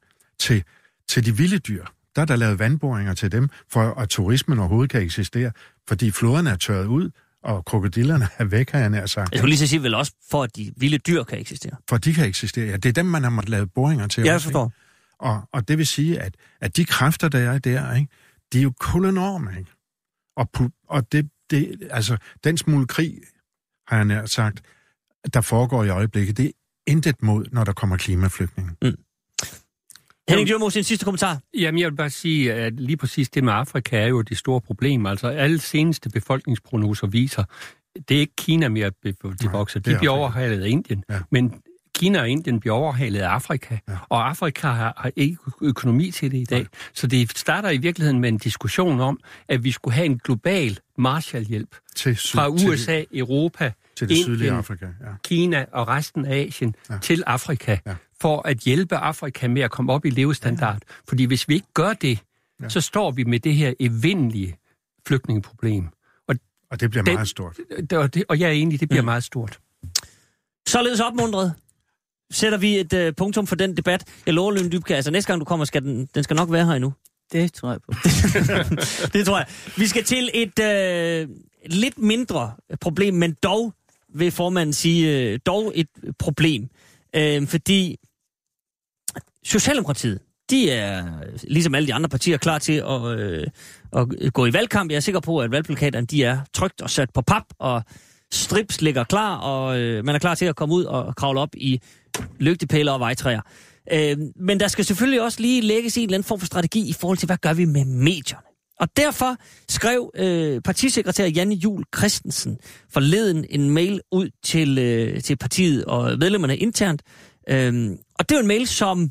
til de vilde dyr. Der er lavet vandboringer til dem, for at turismen overhovedet kan eksistere, fordi floderne er tørret ud, og krokodillerne er væk, har jeg nær sagt. Jeg skulle lige så sige vel også, for at de vilde dyr kan eksistere. For at de kan eksistere, ja. Det er dem, man har måttet lave boringer til. Ja, jeg forstår. Og det vil sige, at de kræfter, der er der, ikke, de er jo kolonorme, ikke? Og det, altså, den smule krig, har jeg nær sagt, der foregår i øjeblikket, det er intet mod, når der kommer klimaflygtninge. Mm. Henning Dyrmose, en sidste kommentar. Jamen, jeg vil bare sige, at lige præcis det med Afrika er jo det store problem. Altså, alle seneste befolkningsprognoser viser, det er ikke Kina mere, de vokser. De bliver overhalet af Indien. Ja. Men Kina og Indien bliver overhalet af Afrika. Ja. Og Afrika har ikke økonomi til det i dag. Ja. Så det starter i virkeligheden med en diskussion om, at vi skulle have en global Marshallhjælp fra USA, Europa, til det sydlige Afrika, ja. Kina og resten af Asien, ja. Til Afrika, ja. For at hjælpe Afrika med at komme op i levestandard. Ja. Fordi hvis vi ikke gør det, ja. Så står vi med det her evindelige flygtningeproblem. Og det bliver meget stort. Og jeg er enig, det bliver meget stort. Således opmuntret sætter vi et punktum for den debat. Jeg lover, Lone Dybkær, altså næste gang du kommer, skal den skal nok være her endnu. Det tror jeg på. Det tror jeg. Vi skal til et lidt mindre problem, men dog, vil formanden sige, dog et problem. Fordi Socialdemokratiet, de er ligesom alle de andre partier klar til at gå i valgkamp. Jeg er sikker på, at valgplakaterne, de er trygt og sat på pap, og strips ligger klar, og man er klar til at komme ud og kravle op i lygtepæler og vejtræer. Men der skal selvfølgelig også lige lægges en eller anden form for strategi i forhold til, hvad gør vi med medierne? Og derfor skrev partisekretær Jan Juul Christensen forleden en mail ud til partiet og medlemmerne internt. Og det er en mail, som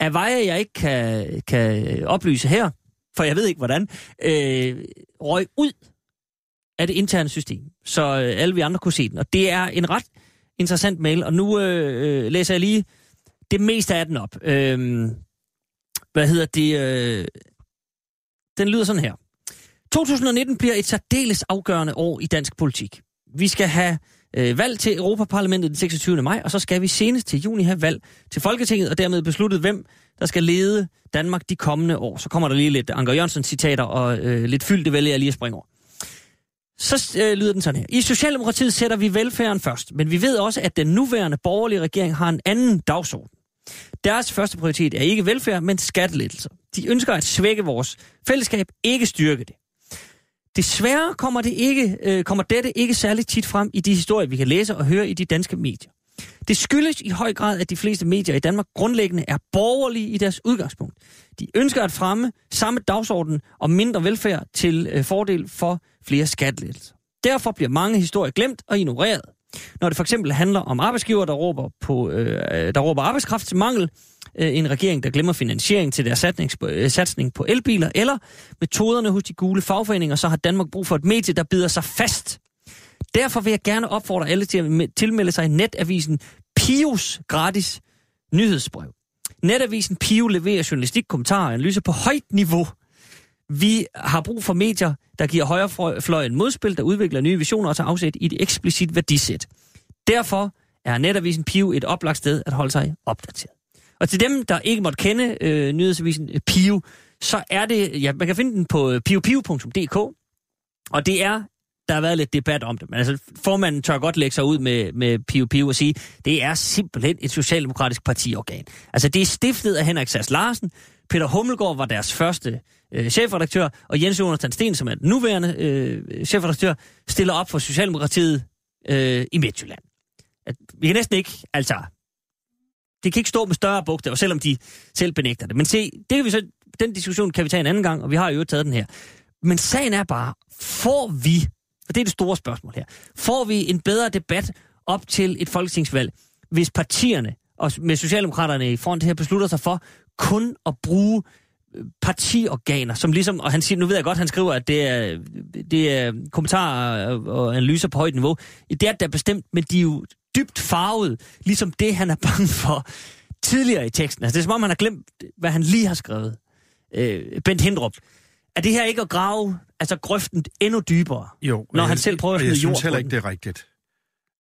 af veje, jeg ikke kan oplyse her, for jeg ved ikke hvordan, røg ud af det interne system, så alle vi andre kunne se den. Og det er en ret interessant mail, og nu læser jeg lige det meste af den op. Den lyder sådan her. 2019 bliver et særdeles afgørende år i dansk politik. Vi skal have valg til Europaparlamentet den 26. maj, og så skal vi senest til juni have valg til Folketinget, og dermed besluttet, hvem der skal lede Danmark de kommende år. Så kommer der lige lidt Anker Jørgensen citater og lidt fyld, det vælger jeg lige at springe over. Så lyder den sådan her. I Socialdemokratiet sætter vi velfærden først, men vi ved også, at den nuværende borgerlige regering har en anden dagsorden. Deres første prioritet er ikke velfærd, men skattelettelser. De ønsker at svække vores fællesskab, ikke styrke det. Desværre kommer dette ikke særlig tit frem i de historier, vi kan læse og høre i de danske medier. Det skyldes i høj grad, at de fleste medier i Danmark grundlæggende er borgerlige i deres udgangspunkt. De ønsker at fremme samme dagsorden og mindre velfærd til fordel for flere skattelettelser. Derfor bliver mange historier glemt og ignoreret. Når det for eksempel handler om arbejdsgiver, der råber arbejdskraftsmangel, en regering, der glemmer finansiering til deres satsning på elbiler, eller metoderne hos de gule fagforeninger, så har Danmark brug for et medie, der bider sig fast. Derfor vil jeg gerne opfordre alle til at tilmelde sig i netavisen Pios gratis nyhedsbrev. Netavisen Pio leverer journalistik, kommentarer og analyser på højt niveau. Vi har brug for medier, der giver højrefløjen modspil, der udvikler nye visioner og tager afsæt i et eksplicit værdisæt. Derfor er netavisen Pio et oplagt sted at holde sig opdateret. Og til dem, der ikke måtte kende nyhedsavisen Pio, så er det, ja, man kan finde den på piopio.dk, og det er, der har været lidt debat om det, men altså formanden tør godt lægge sig ud med Pio Pio og sige, det er simpelthen et socialdemokratisk partiorgan. Altså det er stiftet af Henrik Sass Larsen, Peter Hummelgaard var deres første chefredaktør, og Jens-Undertand Sten, som er den nuværende chefredaktør, stiller op for Socialdemokratiet i Midtjylland. At vi kan næsten ikke, altså... Det kan ikke stå med større bogstaver, selvom de selv benægter det. Men se, det kan vi så, den diskussion kan vi tage en anden gang, og vi har jo taget den her. Men sagen er bare, får vi, og det er det store spørgsmål her, får vi en bedre debat op til et folketingsvalg, hvis partierne, og med Socialdemokraterne i front her, beslutter sig for kun at bruge partiorganer, som ligesom, og han siger, nu ved jeg godt, han skriver, at det er kommentarer og analyser på højt niveau. Det er da bestemt, men de er jo dybt farvet, ligesom det, han er bange for tidligere i teksten. Altså, det er som om, han har glemt, hvad han lige har skrevet. Bent Hindrup. Er det her ikke at grave altså, grøften endnu dybere? Jo. Når han selv prøver at smide jord på den? Jeg synes heller ikke, det er rigtigt.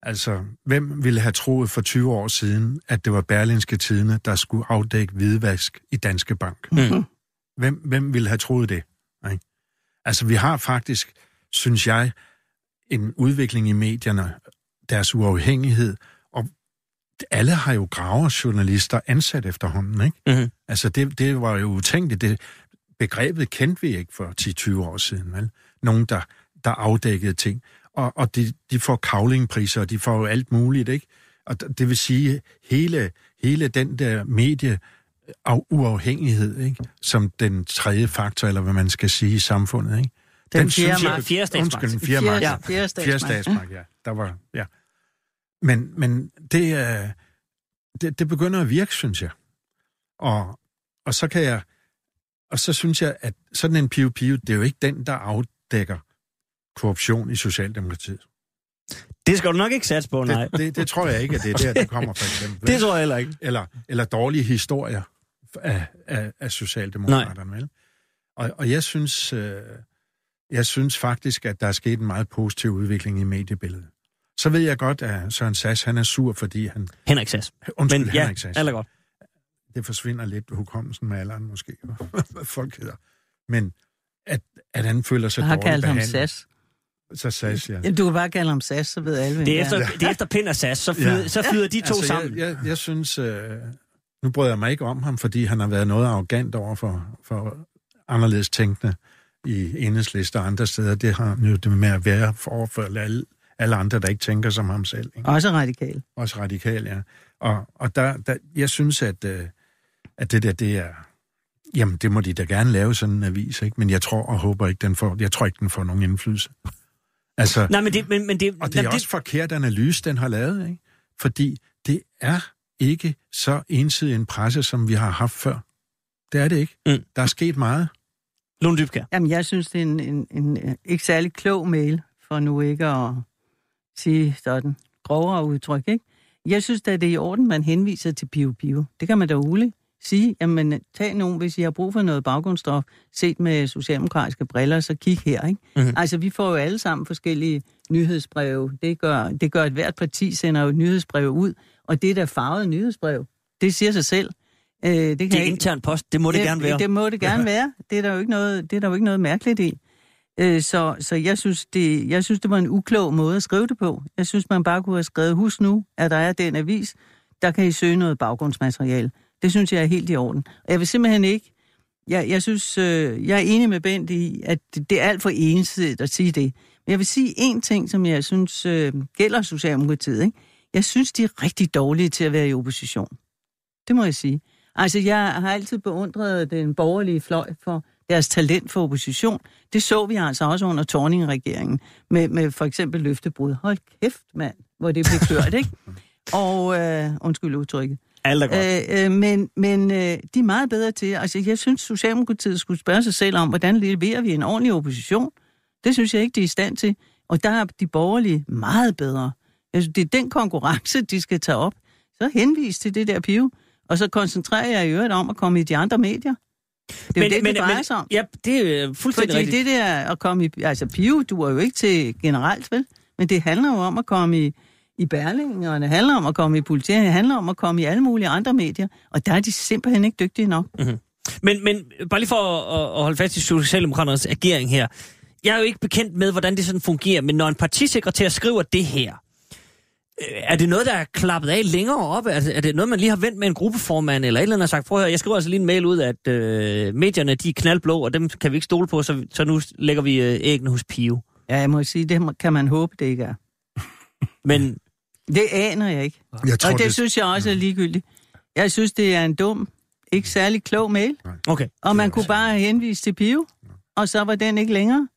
Altså, hvem ville have troet for 20 år siden, at det var Berlingske Tidende, der skulle afdække hvidvask i Danske Bank? Mm-hmm. Hvem ville have troet det? Nej. Altså, vi har faktisk, synes jeg, en udvikling i medierne, deres uafhængighed, og alle har jo graverjournalister ansat efterhånden, ikke? Mm-hmm. Altså, det var jo utænkeligt. Det begrebet kendte vi ikke for 10-20 år siden, vel? Nogen, der afdækkede ting. Og de får Cavling-priser, og de får jo alt muligt, ikke? Og det vil sige, hele den der medie af uafhængighed, ikke? Som den tredje faktor, eller hvad man skal sige i samfundet, ikke? Den fjerde statsmagt, ja. Der var, ja. Men det begynder at virke, synes jeg. Og så kan jeg, og så synes jeg, at sådan en Pio, det er jo ikke den, der afdækker korruption i Socialdemokratiet. Det skal du nok ikke satse på, nej. Det tror jeg ikke, at det er der, det kommer for eksempel. Det tror jeg heller ikke. Eller dårlige historier af Socialdemokraterne, vel? Og jeg synes faktisk, at der er sket en meget positiv udvikling i mediebilledet. Så ved jeg godt, at Søren Sass, han er sur, fordi han... Henrik Sass. Undskyld, men, Henrik Sass. Ja, alt er godt. Det forsvinder lidt hukommelsen med alderen, måske. Hvad folk hedder. Men at han føler sig dårligt behandlet. Jeg har kaldt ham Sass. Så Sass, ja. Du kan bare kalde ham Sass, så ved alle, det er efter Pind og Sass, så flyder de to altså, sammen. Jeg synes... Nu bryder jeg mig ikke om ham, fordi han har været noget arrogant over for anderledes tænkende i Enhedslisten og andre steder. Det har jo det med at være for alle andre, der ikke tænker som ham selv. Ikke? Også radikal. Også radikal, ja. Og der, jeg synes, at det der, det er... Jamen, det må de da gerne lave sådan en avis, ikke? Men jeg tror og håber ikke, den får nogen indflydelse. Altså, nej, men det, og det er også forkert analyse, den har lavet, ikke? Fordi det er ikke så ensidig en presse, som vi har haft før. Det er det ikke. Mm. Der er sket meget. Lone Dybkær. Jamen, jeg synes, det er en ikke særlig klog mail, for nu ikke at sige sådan grovere udtryk, ikke? Jeg synes da, det er i orden, man henviser til Pio. Det kan man da roligt sige. Jamen, tag nogen, hvis I har brug for noget baggrundsstof, set med socialdemokratiske briller, så kig her, ikke? Mm-hmm. Altså, vi får jo alle sammen forskellige nyhedsbreve. Det gør at hvert parti sender jo et nyhedsbrev ud, og det er da farvet nyhedsbrev. Det siger sig selv. Det er intern post, det må det gerne være. Det må det gerne være. Det er der jo ikke noget, mærkeligt i. Så jeg synes, det var en uklog måde at skrive det på. Jeg synes, man bare kunne have skrevet, husk nu, at der er den avis, der kan I søge noget baggrundsmateriale. Det synes jeg er helt i orden. Og jeg vil simpelthen ikke... Jeg synes, jeg er enig med Bent i, at det er alt for ensidigt at sige det. Men jeg vil sige én ting, som jeg synes gælder Socialdemokratiet, ikke? Jeg synes, de er rigtig dårlige til at være i opposition. Det må jeg sige. Altså, jeg har altid beundret den borgerlige fløj for deres talent for opposition. Det så vi altså også under Thorning-regeringen, med for eksempel løftebrud. Hold kæft, mand, hvor det blev kørt, ikke? Og undskyld udtrykket. Alt er godt. Men de er meget bedre til, altså jeg synes, Socialdemokratiet skulle spørge sig selv om, hvordan leverer vi en ordentlig opposition? Det synes jeg ikke, de er i stand til. Og der er de borgerlige meget bedre. Altså, det er den konkurrence, de skal tage op. Så henvis til det der Pio, og så koncentrerer jeg i øvrigt om at komme i de andre medier. Det er jo det, det drejer sig om. Ja, det er fuldstændig fordi rigtigt. Det der at komme i... Altså, Pio duer jo ikke til generelt, vel? Men det handler jo om at komme i Berlingske, og det handler om at komme i Politiken, det handler om at komme i alle mulige andre medier, og der er de simpelthen ikke dygtige nok. Mm-hmm. Men bare lige for at holde fast i Socialdemokraternes agering her. Jeg er jo ikke bekendt med, hvordan det sådan fungerer, men når en partisekretær skriver det her, Er det noget, der er klappet af længere op? Er det noget, man lige har vendt med en gruppeformand eller et eller andet og sagt, prøv at høre, jeg skriver altså lige en mail ud, at medierne de er knaldblå, og dem kan vi ikke stole på, så nu lægger vi æggene hos Pio. Ja, jeg må sige, det kan man håbe, det ikke er. Men det aner jeg ikke. Jeg tror, og det synes jeg også er ligegyldigt. Jeg synes, det er en dum, ikke særlig klog mail. Okay. Og man kunne bare henvise til Pio, og så var den ikke længere.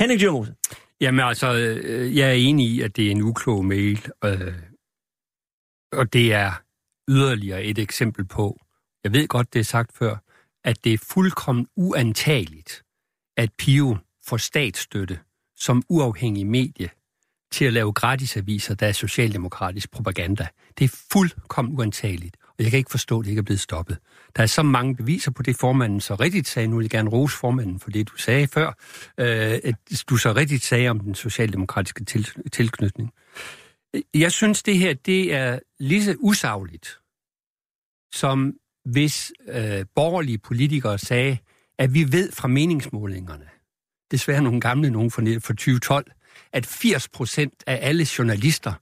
Henning Dyrmose. Jamen altså, jeg er enig i, at det er en uklog mail, og det er yderligere et eksempel på, jeg ved godt, det er sagt før, at det er fuldkommen uantageligt, at Pio får statsstøtte som uafhængig medie til at lave gratisaviser, der er socialdemokratisk propaganda. Det er fuldkommen uantageligt, og jeg kan ikke forstå, at det ikke er blevet stoppet. Der er så mange beviser på det, formanden så rigtigt sagde. Nu vil jeg gerne rose formanden for det, du sagde før. At du så rigtigt sagde om den socialdemokratiske tilknytning. Jeg synes, det her det er lige så usagligt, som hvis borgerlige politikere sagde, at vi ved fra meningsmålingerne, desværre nogle gamle, nogle fra 2012, at 80% af alle journalister,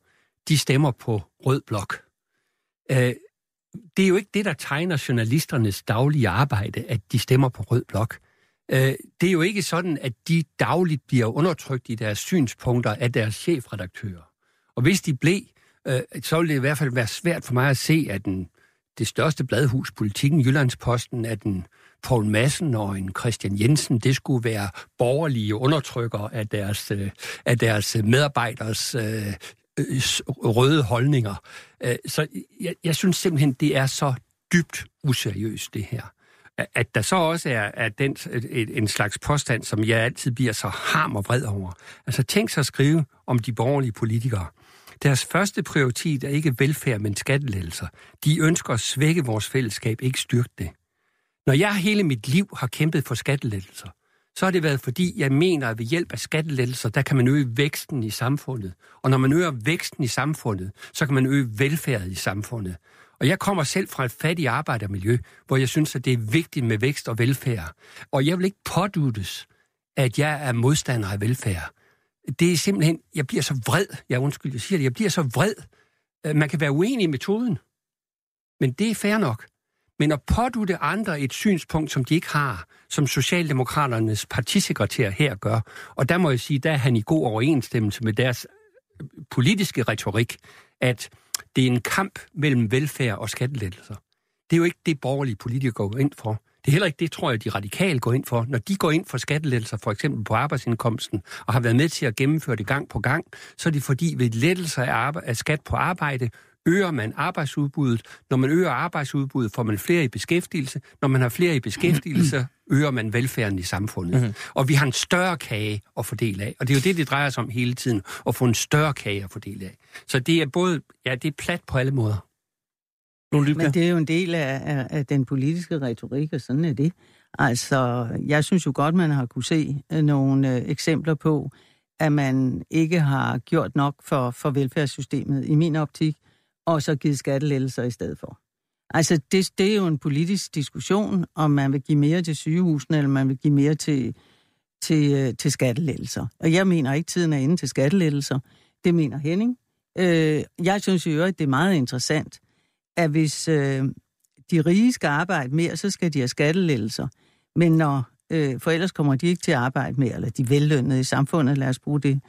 de stemmer på rød blok. Det er jo ikke det, der tegner journalisternes daglige arbejde, at de stemmer på rød blok. Det er jo ikke sådan, at de dagligt bliver undertrykt i deres synspunkter af deres chefredaktører. Og hvis de blev, så ville det i hvert fald være svært for mig at se, at det største bladhus, Politiken, Jyllandsposten, at en Poul Madsen og en Christian Jensen, det skulle være borgerlige undertrykker af deres medarbejderes røde holdninger. Så jeg synes simpelthen, det er så dybt useriøst, det her. At der så også er en slags påstand, som jeg altid bliver så harm og vred over. Altså tænk sig at skrive om de borgerlige politikere. Deres første prioritet er ikke velfærd, men skattelettelser. De ønsker at svække vores fællesskab, ikke styrke det. Når jeg hele mit liv har kæmpet for skattelettelser, så har det været, fordi jeg mener, at ved hjælp af skattelettelser, der kan man øge væksten i samfundet. Og når man øger væksten i samfundet, så kan man øge velfærden i samfundet. Og jeg kommer selv fra et fattigt arbejdermiljø, hvor jeg synes, at det er vigtigt med vækst og velfærd. Og jeg vil ikke påduttes, at jeg er modstander af velfærd. Det er simpelthen, jeg bliver så vred. Jeg siger det, jeg bliver så vred. Man kan være uenig i metoden, men det er fair nok. Men at pådutte andre et synspunkt, som de ikke har, som Socialdemokraternes partisekretær her gør, og der må jeg sige, der er han i god overensstemmelse med deres politiske retorik, at det er en kamp mellem velfærd og skattelettelser. Det er jo ikke det, borgerlige politikere går ind for. Det er heller ikke det, tror jeg, de radikale går ind for. Når de går ind for skattelettelser, for eksempel på arbejdsindkomsten, og har været med til at gennemføre det gang på gang, så er det fordi ved lettelser af skat på arbejde, øger man arbejdsudbuddet. Når man øger arbejdsudbuddet, får man flere i beskæftigelse. Når man har flere i beskæftigelse, øger man velfærden i samfundet. Mm-hmm. Og vi har en større kage at fordele af. Og det er jo det, det drejer sig om hele tiden, at få en større kage at fordele af. Så det er både, ja, det er plat på alle måder. Men det er jo en del af den politiske retorik, og sådan er det. Altså, jeg synes jo godt, man har kunne se nogle eksempler på, at man ikke har gjort nok for velfærdssystemet, i min optik, og så givet skattelettelser i stedet for. Altså, det er jo en politisk diskussion, om man vil give mere til sygehusene, eller man vil give mere til skattelettelser. Og jeg mener ikke, tiden er inde til skattelettelser. Det mener Henning. Jeg synes jo, at det er meget interessant, at hvis de rige skal arbejde mere, så skal de have skattelettelser. Men for ellers kommer de ikke til at arbejde mere, eller de er vellønnede i samfundet, lad os bruge det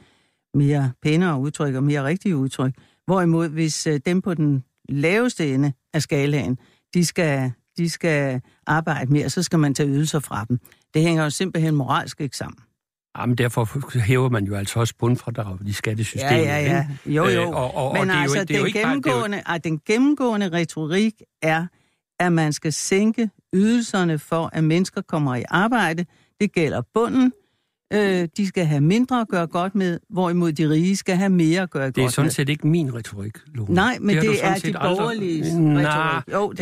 mere pænere udtryk og mere rigtige udtryk. Hvorimod, hvis dem på den laveste ende af skalaen, de skal arbejde mere, så skal man tage ydelser fra dem. Det hænger jo simpelthen moralsk ikke sammen. Jamen, derfor hæver man jo altså også bundfradrag i skattesystemet. Ja. Jo. Men altså, den gennemgående retorik er, at man skal sænke ydelserne for, at mennesker kommer i arbejde. Det gælder bunden. De skal have mindre at gøre godt med, hvorimod de rige skal have mere at gøre godt med. Det er sådan set ikke min retorik, Lone. Nej, men det er de borgerlige retorik. Jo,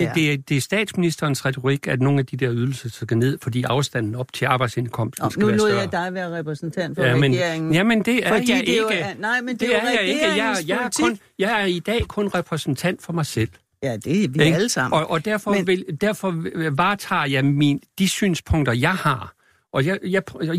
det er statsministerens retorik, at nogle af de der ydelser skal ned, fordi afstanden op til arbejdsindkomsten skal være større. Nu lod jeg dig være repræsentant for regeringen. Jamen, det er fordi jeg ikke. Nej, men det er jeg ikke. Jeg er i dag kun repræsentant for mig selv. Ja, det er vi alle sammen. Og derfor varetager jeg de synspunkter, jeg har. Og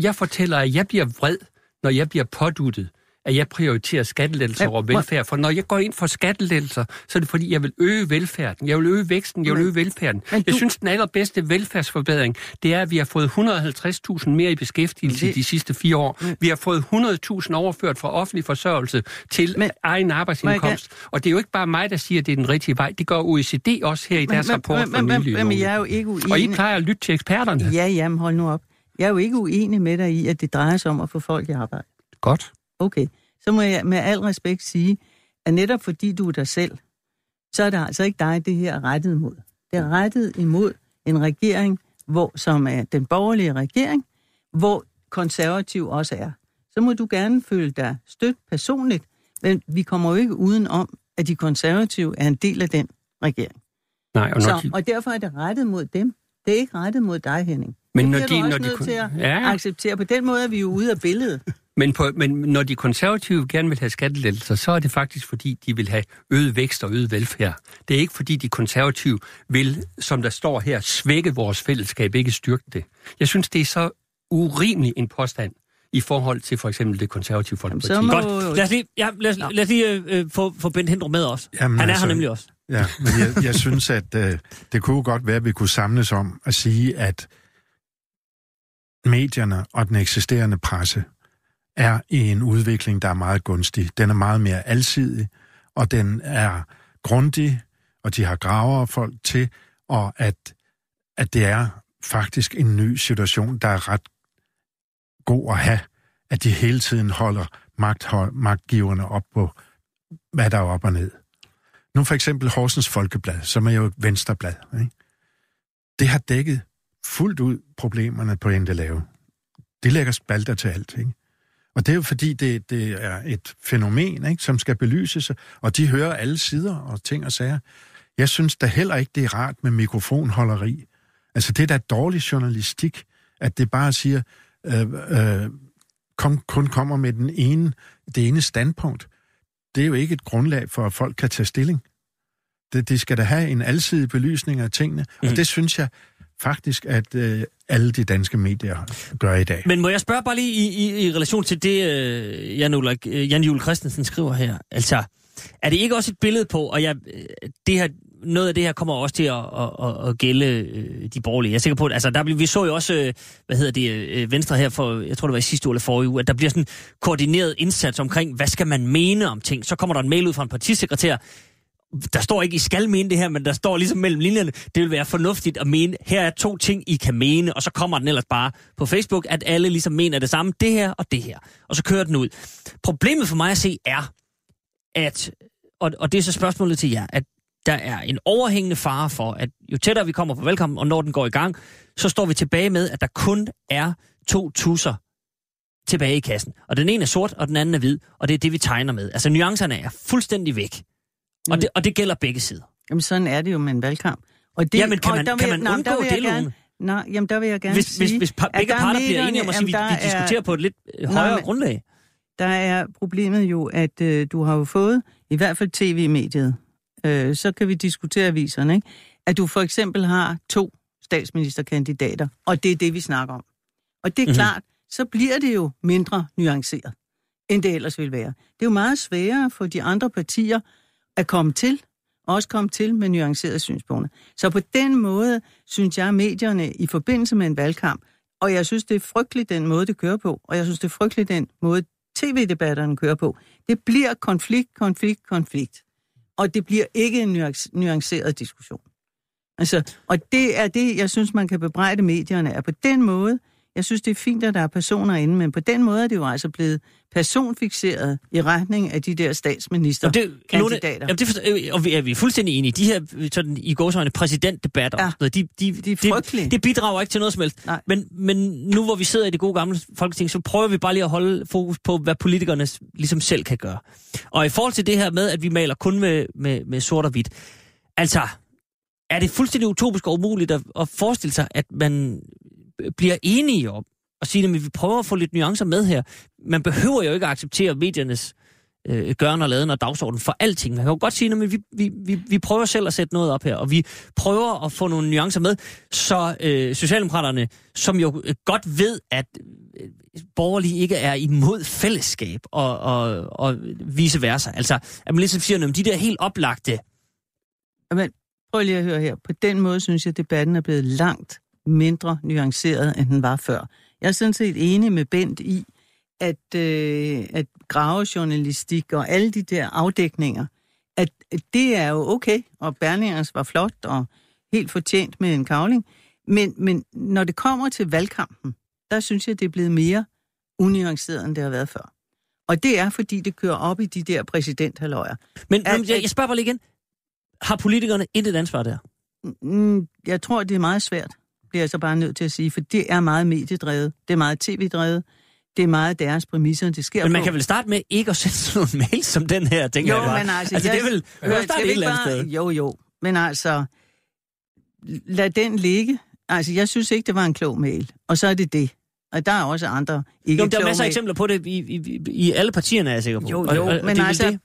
jeg fortæller, at jeg bliver vred, når jeg bliver påduttet, at jeg prioriterer skattelettelser over velfærd. For når jeg går ind for skattelettelser, så er det fordi, jeg vil øge velfærden. Jeg vil øge væksten, jeg vil øge velfærden. Jeg synes, den allerbedste velfærdsforbedring, det er, at vi har fået 150.000 mere i beskæftigelse i de sidste 4 år. Vi har fået 100.000 overført fra offentlig forsørgelse til egen arbejdsindkomst. Og det er jo ikke bare mig, der siger, at det er den rigtige vej. Det gør OECD også her i deres rapport for nylig. Men jeg er jo ikke uenig. Og I plejer at lytte til eksperterne. Ja, jamen hold nu op. Jeg er jo ikke uenig med dig i, at det drejer sig om at få folk i arbejde. Godt. Okay, så må jeg med al respekt sige, at netop fordi du er dig selv, så er det altså ikke dig, det her er rettet imod. Det er rettet imod en regering, som er den borgerlige regering, hvor konservativ også er. Så må du gerne føle dig stødt personligt, men vi kommer jo ikke uden om, at de konservative er en del af den regering. Nej, og, så, og derfor er det rettet mod dem. Det er ikke rettet mod dig, Henning. Men det er også nødt til at acceptere. På den måde er vi jo ude af billedet. Men når de konservative gerne vil have skattelettelser, så er det faktisk, fordi de vil have øget vækst og øget velfærd. Det er ikke, fordi de konservative vil, som der står her, svække vores fællesskab, ikke styrke det. Jeg synes, det er så urimelig en påstand i forhold til for eksempel det konservative Folkeparti. Godt. Lad os lige få Bent Hindrup med os. Jamen, han er her nemlig også. Ja, men jeg synes, at det kunne godt være, at vi kunne samles om at sige, at medierne og den eksisterende presse er i en udvikling, der er meget gunstig. Den er meget mere alsidig, og den er grundig, og de har graver folk til, og at det er faktisk en ny situation, der er ret god at have, at de hele tiden holder magtgiverne op på, hvad der er op og ned. Nu for eksempel Horsens Folkeblad, som er jo et venstreblad, ikke? Det har dækket fuldt ud problemerne på endelave. Det lægger spalter til alt, ikke? Og det er jo fordi, det er et fænomen, ikke, som skal belyses, og de hører alle sider og ting og sager. Jeg synes da heller ikke, det er rart med mikrofonholderi. Altså, det er da dårlig journalistik, at det bare siger, kun kommer med det ene standpunkt. Det er jo ikke et grundlag for, at folk kan tage stilling. De skal da have en alsidig belysning af tingene, og det synes jeg faktisk, at alle de danske medier gør i dag. Men må jeg spørge bare lige i relation til det, Jan Juul Christensen skriver her? Altså, er det ikke også et billede på, og noget af det her kommer også til at gælde de borgerlige? Jeg er sikker på, at vi så jo også, Venstre her for, jeg tror det var i sidste uge eller forrige uge, at der bliver sådan en koordineret indsats omkring, hvad skal man mene om ting? Så kommer der en mail ud fra en partisekretær, der står ikke, I skal mene det her, men der står ligesom mellem linjerne, det vil være fornuftigt at mene, her er 2 ting, I kan mene, og så kommer den ellers bare på Facebook, at alle ligesom mener det samme, det her og det her, og så kører den ud. Problemet for mig at se er, at, og det er så spørgsmålet til jer, at der er en overhængende fare for, at jo tættere vi kommer på valgkampen, og når den går i gang, så står vi tilbage med, at der kun er 2 tusser tilbage i kassen. Og den ene er sort, og den anden er hvid, og det er det, vi tegner med. Altså, nuancerne er fuldstændig væk. Og det gælder begge sider. Jamen, sådan er det jo med en valgkamp. Og det, jamen, kan man undgå det, Lone? Nej, jamen, der vil jeg gerne sige... Hvis begge parter bliver enige om at sige, vi diskuterer på et lidt højere grundlag. Der er problemet jo, at du har jo fået, i hvert fald tv-mediet, så kan vi diskutere aviserne, ikke? At du for eksempel har 2 statsministerkandidater, og det er det, vi snakker om. Og det er klart, så bliver det jo mindre nuanceret, end det ellers ville være. Det er jo meget sværere for de andre partier at komme til, også komme til med nuancerede synspunkter. Så på den måde, synes jeg, medierne i forbindelse med en valgkamp, og jeg synes, det er frygteligt den måde, det kører på, og jeg synes, det er frygteligt den måde, tv-debatterne kører på. Det bliver konflikt, og det bliver ikke en nuanceret diskussion. Altså, og det er det, jeg synes, man kan bebrejde medierne af. På den måde, jeg synes, det er fint, at der er personer inde, men på den måde er det jo altså blevet personfikseret i retning af de der statsministerkandidater. Og vi er fuldstændig enige. De her sådan, i gåseøjne præsidentdebatter, de er frygtelige. Det bidrager ikke til noget som helst. Men nu, hvor vi sidder i det gode gamle Folketing, så prøver vi bare lige at holde fokus på, hvad politikerne ligesom selv kan gøre. Og i forhold til det her med, at vi maler kun med sort og hvidt, altså, er det fuldstændig utopisk og umuligt at forestille sig, at man bliver enige om og sige, at vi prøver at få lidt nuancer med her. Man behøver jo ikke at acceptere mediernes gøren og laden og dagsordenen for alting. Man kan jo godt sige, at vi prøver selv at sætte noget op her, og vi prøver at få nogle nuancer med, så Socialdemokraterne, som jo godt ved, at borgerlige ikke er imod fællesskab og vice versa. Altså, at man ligesom siger, at de der helt oplagte... Jamen, prøv lige at høre her. På den måde synes jeg, at debatten er blevet langt mindre nuanceret, end den var før. Jeg er sådan set enig med Bent i, at gravejournalistik og alle de der afdækninger, at det er jo okay, og Berlingers var flot og helt fortjent med en Cavling, men når det kommer til valgkampen, der synes jeg, det er blevet mere unuanceret, end det har været før. Og det er, fordi det kører op i de der præsidenthaløjer. Men jeg spørger bare lige igen. Har politikerne intet ansvar der? Jeg tror, det er meget svært, bliver jeg så bare nødt til at sige, for det er meget mediedrevet, det er meget tv-drevet, det er meget deres præmisser, det sker. Men man kan vel starte med ikke at sende sådan nogle mails som den her, tænker jo, jeg bare. Men altså det er vel... Jo, men altså, lad den ligge. Altså, jeg synes ikke, det var en klog mail, og så er det det. Og der er også andre ikke. Jo, der er masser af eksempler på det i alle partierne, er jeg sikker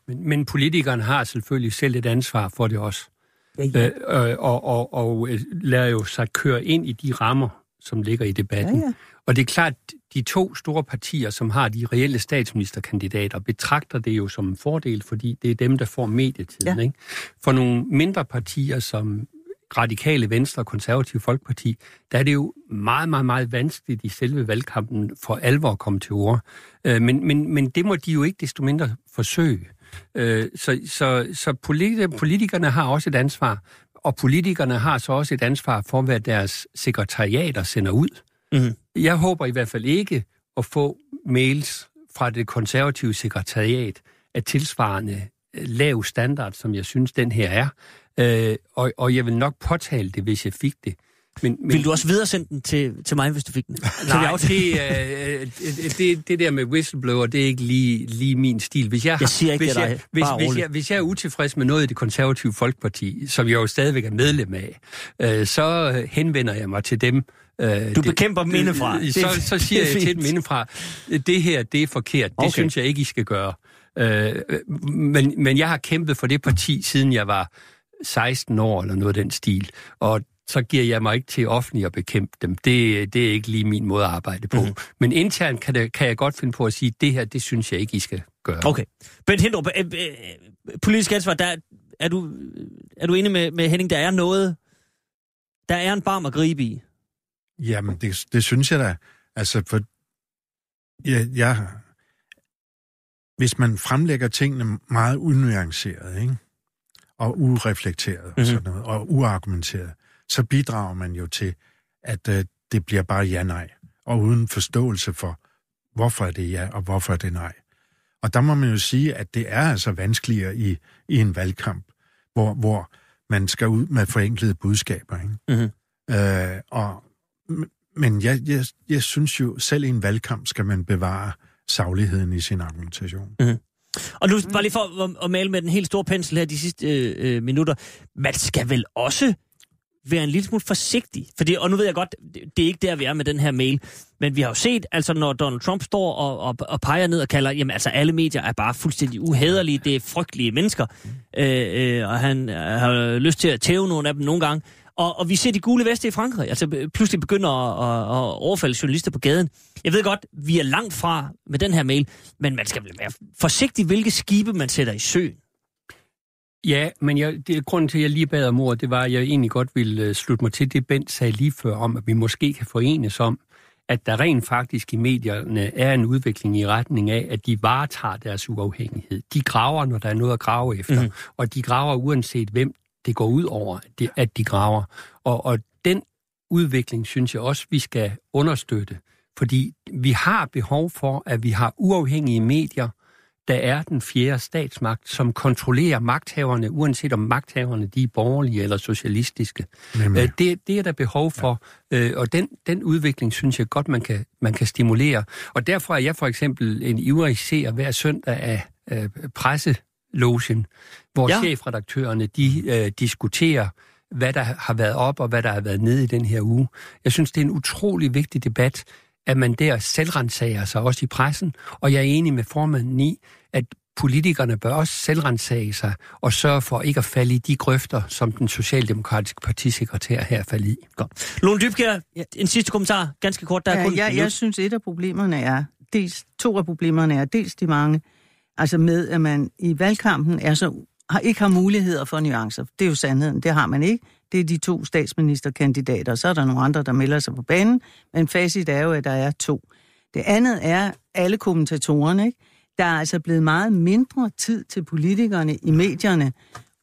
på. Men politikeren har selvfølgelig selv et ansvar for det også. Ja. Og lader jo sig køre ind i de rammer, som ligger i debatten. Ja. Og det er klart, de to store partier, som har de reelle statsministerkandidater, betragter det jo som en fordel, fordi det er dem, der får medietiden. Ja. Ikke? For nogle mindre partier, som Radikale Venstre og Konservative Folkeparti, der er det jo meget, meget, meget vanskeligt i selve valgkampen for alvor at komme til ord. Men det må de jo ikke desto mindre forsøge. Så politikerne har også et ansvar, og politikerne har så også et ansvar for, hvad deres sekretariater sender ud. Mm-hmm. Jeg håber i hvert fald ikke at få mails fra det konservative sekretariat af tilsvarende lav standard, som jeg synes, den her er. Og jeg vil nok påtale det, hvis jeg fik det. Men vil du også videresende den til mig, hvis du fik den? Nej, det der med whistleblower, det er ikke lige min stil. Hvis jeg er utilfreds med noget i det konservative Folkeparti, som jeg jo stadigvæk er medlem af, så henvender jeg mig til dem. Bekæmper dem indefra. Så siger jeg til dem indefra, det her, det er forkert. Okay. Det synes jeg ikke, I skal gøre. Men jeg har kæmpet for det parti, siden jeg var 16 år eller noget af den stil, og så giver jeg mig ikke til offentligt at bekæmpe dem. Det er ikke lige min måde at arbejde på. Mm-hmm. Men internt kan jeg godt finde på at sige, at det her, det synes jeg ikke, I skal gøre. Okay. Bent Hindrup, politisk ansvar, der er du enig med Henning, der er noget, der er en barm at gribe i? Jamen, det synes jeg da. Altså, for hvis man fremlægger tingene meget unuanceret, ikke? Og ureflekteret og sådan noget, og uargumenteret, så bidrager man jo til, at det bliver bare ja-nej, og uden forståelse for, hvorfor er det ja, og hvorfor er det nej. Og der må man jo sige, at det er altså vanskeligere i en valgkamp, hvor man skal ud med forenklede budskaber. Ikke? Mm-hmm. Men jeg synes jo, selv i en valgkamp skal man bevare sagligheden i sin argumentation. Mm-hmm. Og nu bare lige for at male med den helt store pensel her de sidste minutter. Man skal vel også være en lille smule forsigtig. Fordi, og nu ved jeg godt, det er ikke der, vi er med den her mail. Men vi har jo set, altså når Donald Trump står og peger ned og kalder, jamen altså alle medier er bare fuldstændig uhæderlige, det er frygtelige mennesker. Og han har lyst til at tæve nogle af dem nogle gange. Og vi ser de gule veste i Frankrig, altså pludselig begynder at overfalde journalister på gaden. Jeg ved godt, vi er langt fra med den her mail, men man skal være forsigtig, hvilke skibe man sætter i søen. Ja, men grunden til, at jeg lige bad om ordet, det var, at jeg egentlig godt ville slutte mig til det, Bent sagde lige før om, at vi måske kan forenes om, at der rent faktisk i medierne er en udvikling i retning af, at de varetager deres uafhængighed. De graver, når der er noget at grave efter, og de graver uanset hvem det går ud over, at de graver. Og den udvikling, synes jeg også, vi skal understøtte. Fordi vi har behov for, at vi har uafhængige medier, der er den fjerde statsmagt, som kontrollerer magthaverne, uanset om magthaverne de er borgerlige eller socialistiske. Det er der behov for, og den udvikling, synes jeg godt, man kan stimulere. Og derfor er jeg for eksempel en ivrig seer hver søndag af presselogen, hvor chefredaktørerne de diskuterer, hvad der har været op og hvad der har været nede i den her uge. Jeg synes, det er en utrolig vigtig debat, at man der selvrensager sig også i pressen, og jeg er enig med formanden i, at politikerne bør også selvrensage sig og sørge for ikke at falde i de grøfter, som den socialdemokratiske partisekretær her faldt i. Godt. Lone Dybkær, en sidste kommentar, ganske kort. Der er kun jeg synes, et af problemerne er, dels de mange, altså med, at man i valgkampen ikke har muligheder for nuancer. Det er jo sandheden, det har man ikke. Det er de to statsministerkandidater, så er der nogle andre, der melder sig på banen, men facit er jo, at der er to. Det andet er alle kommentatorerne, ikke? Der er altså blevet meget mindre tid til politikerne i medierne,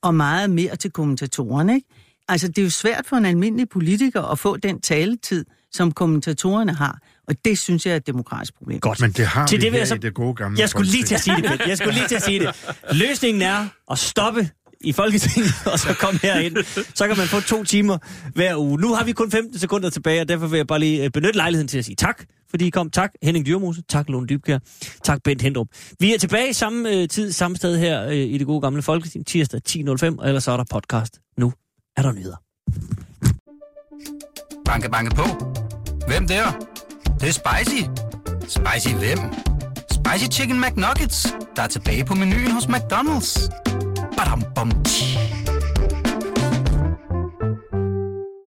og meget mere til kommentatorerne, ikke? Altså, det er jo svært for en almindelig politiker at få den taletid, som kommentatorerne har, og det synes jeg er et demokratisk problem. Godt, men det har til vi det, her så... i det gode gamle. Jeg skulle lige til at sige det. Løsningen er at stoppe i Folketinget, og så kom herind. Så kan man få 2 timer hver uge. Nu har vi kun 15 sekunder tilbage, og derfor vil jeg bare lige benytte lejligheden til at sige tak, fordi I kom. Tak Henning Dyrmose, tak Lone Dybkær, tak Bent Hindrup. Vi er tilbage i samme tid, samme sted her i det gode gamle Folketing, tirsdag 10.05, og ellers så er der podcast. Nu er der nyheder. Banke, banke på. Hvem der? Det er spicy. Spicy hvem? Spicy Chicken McNuggets, der er tilbage på menuen hos McDonald's. Badum, bom, tji.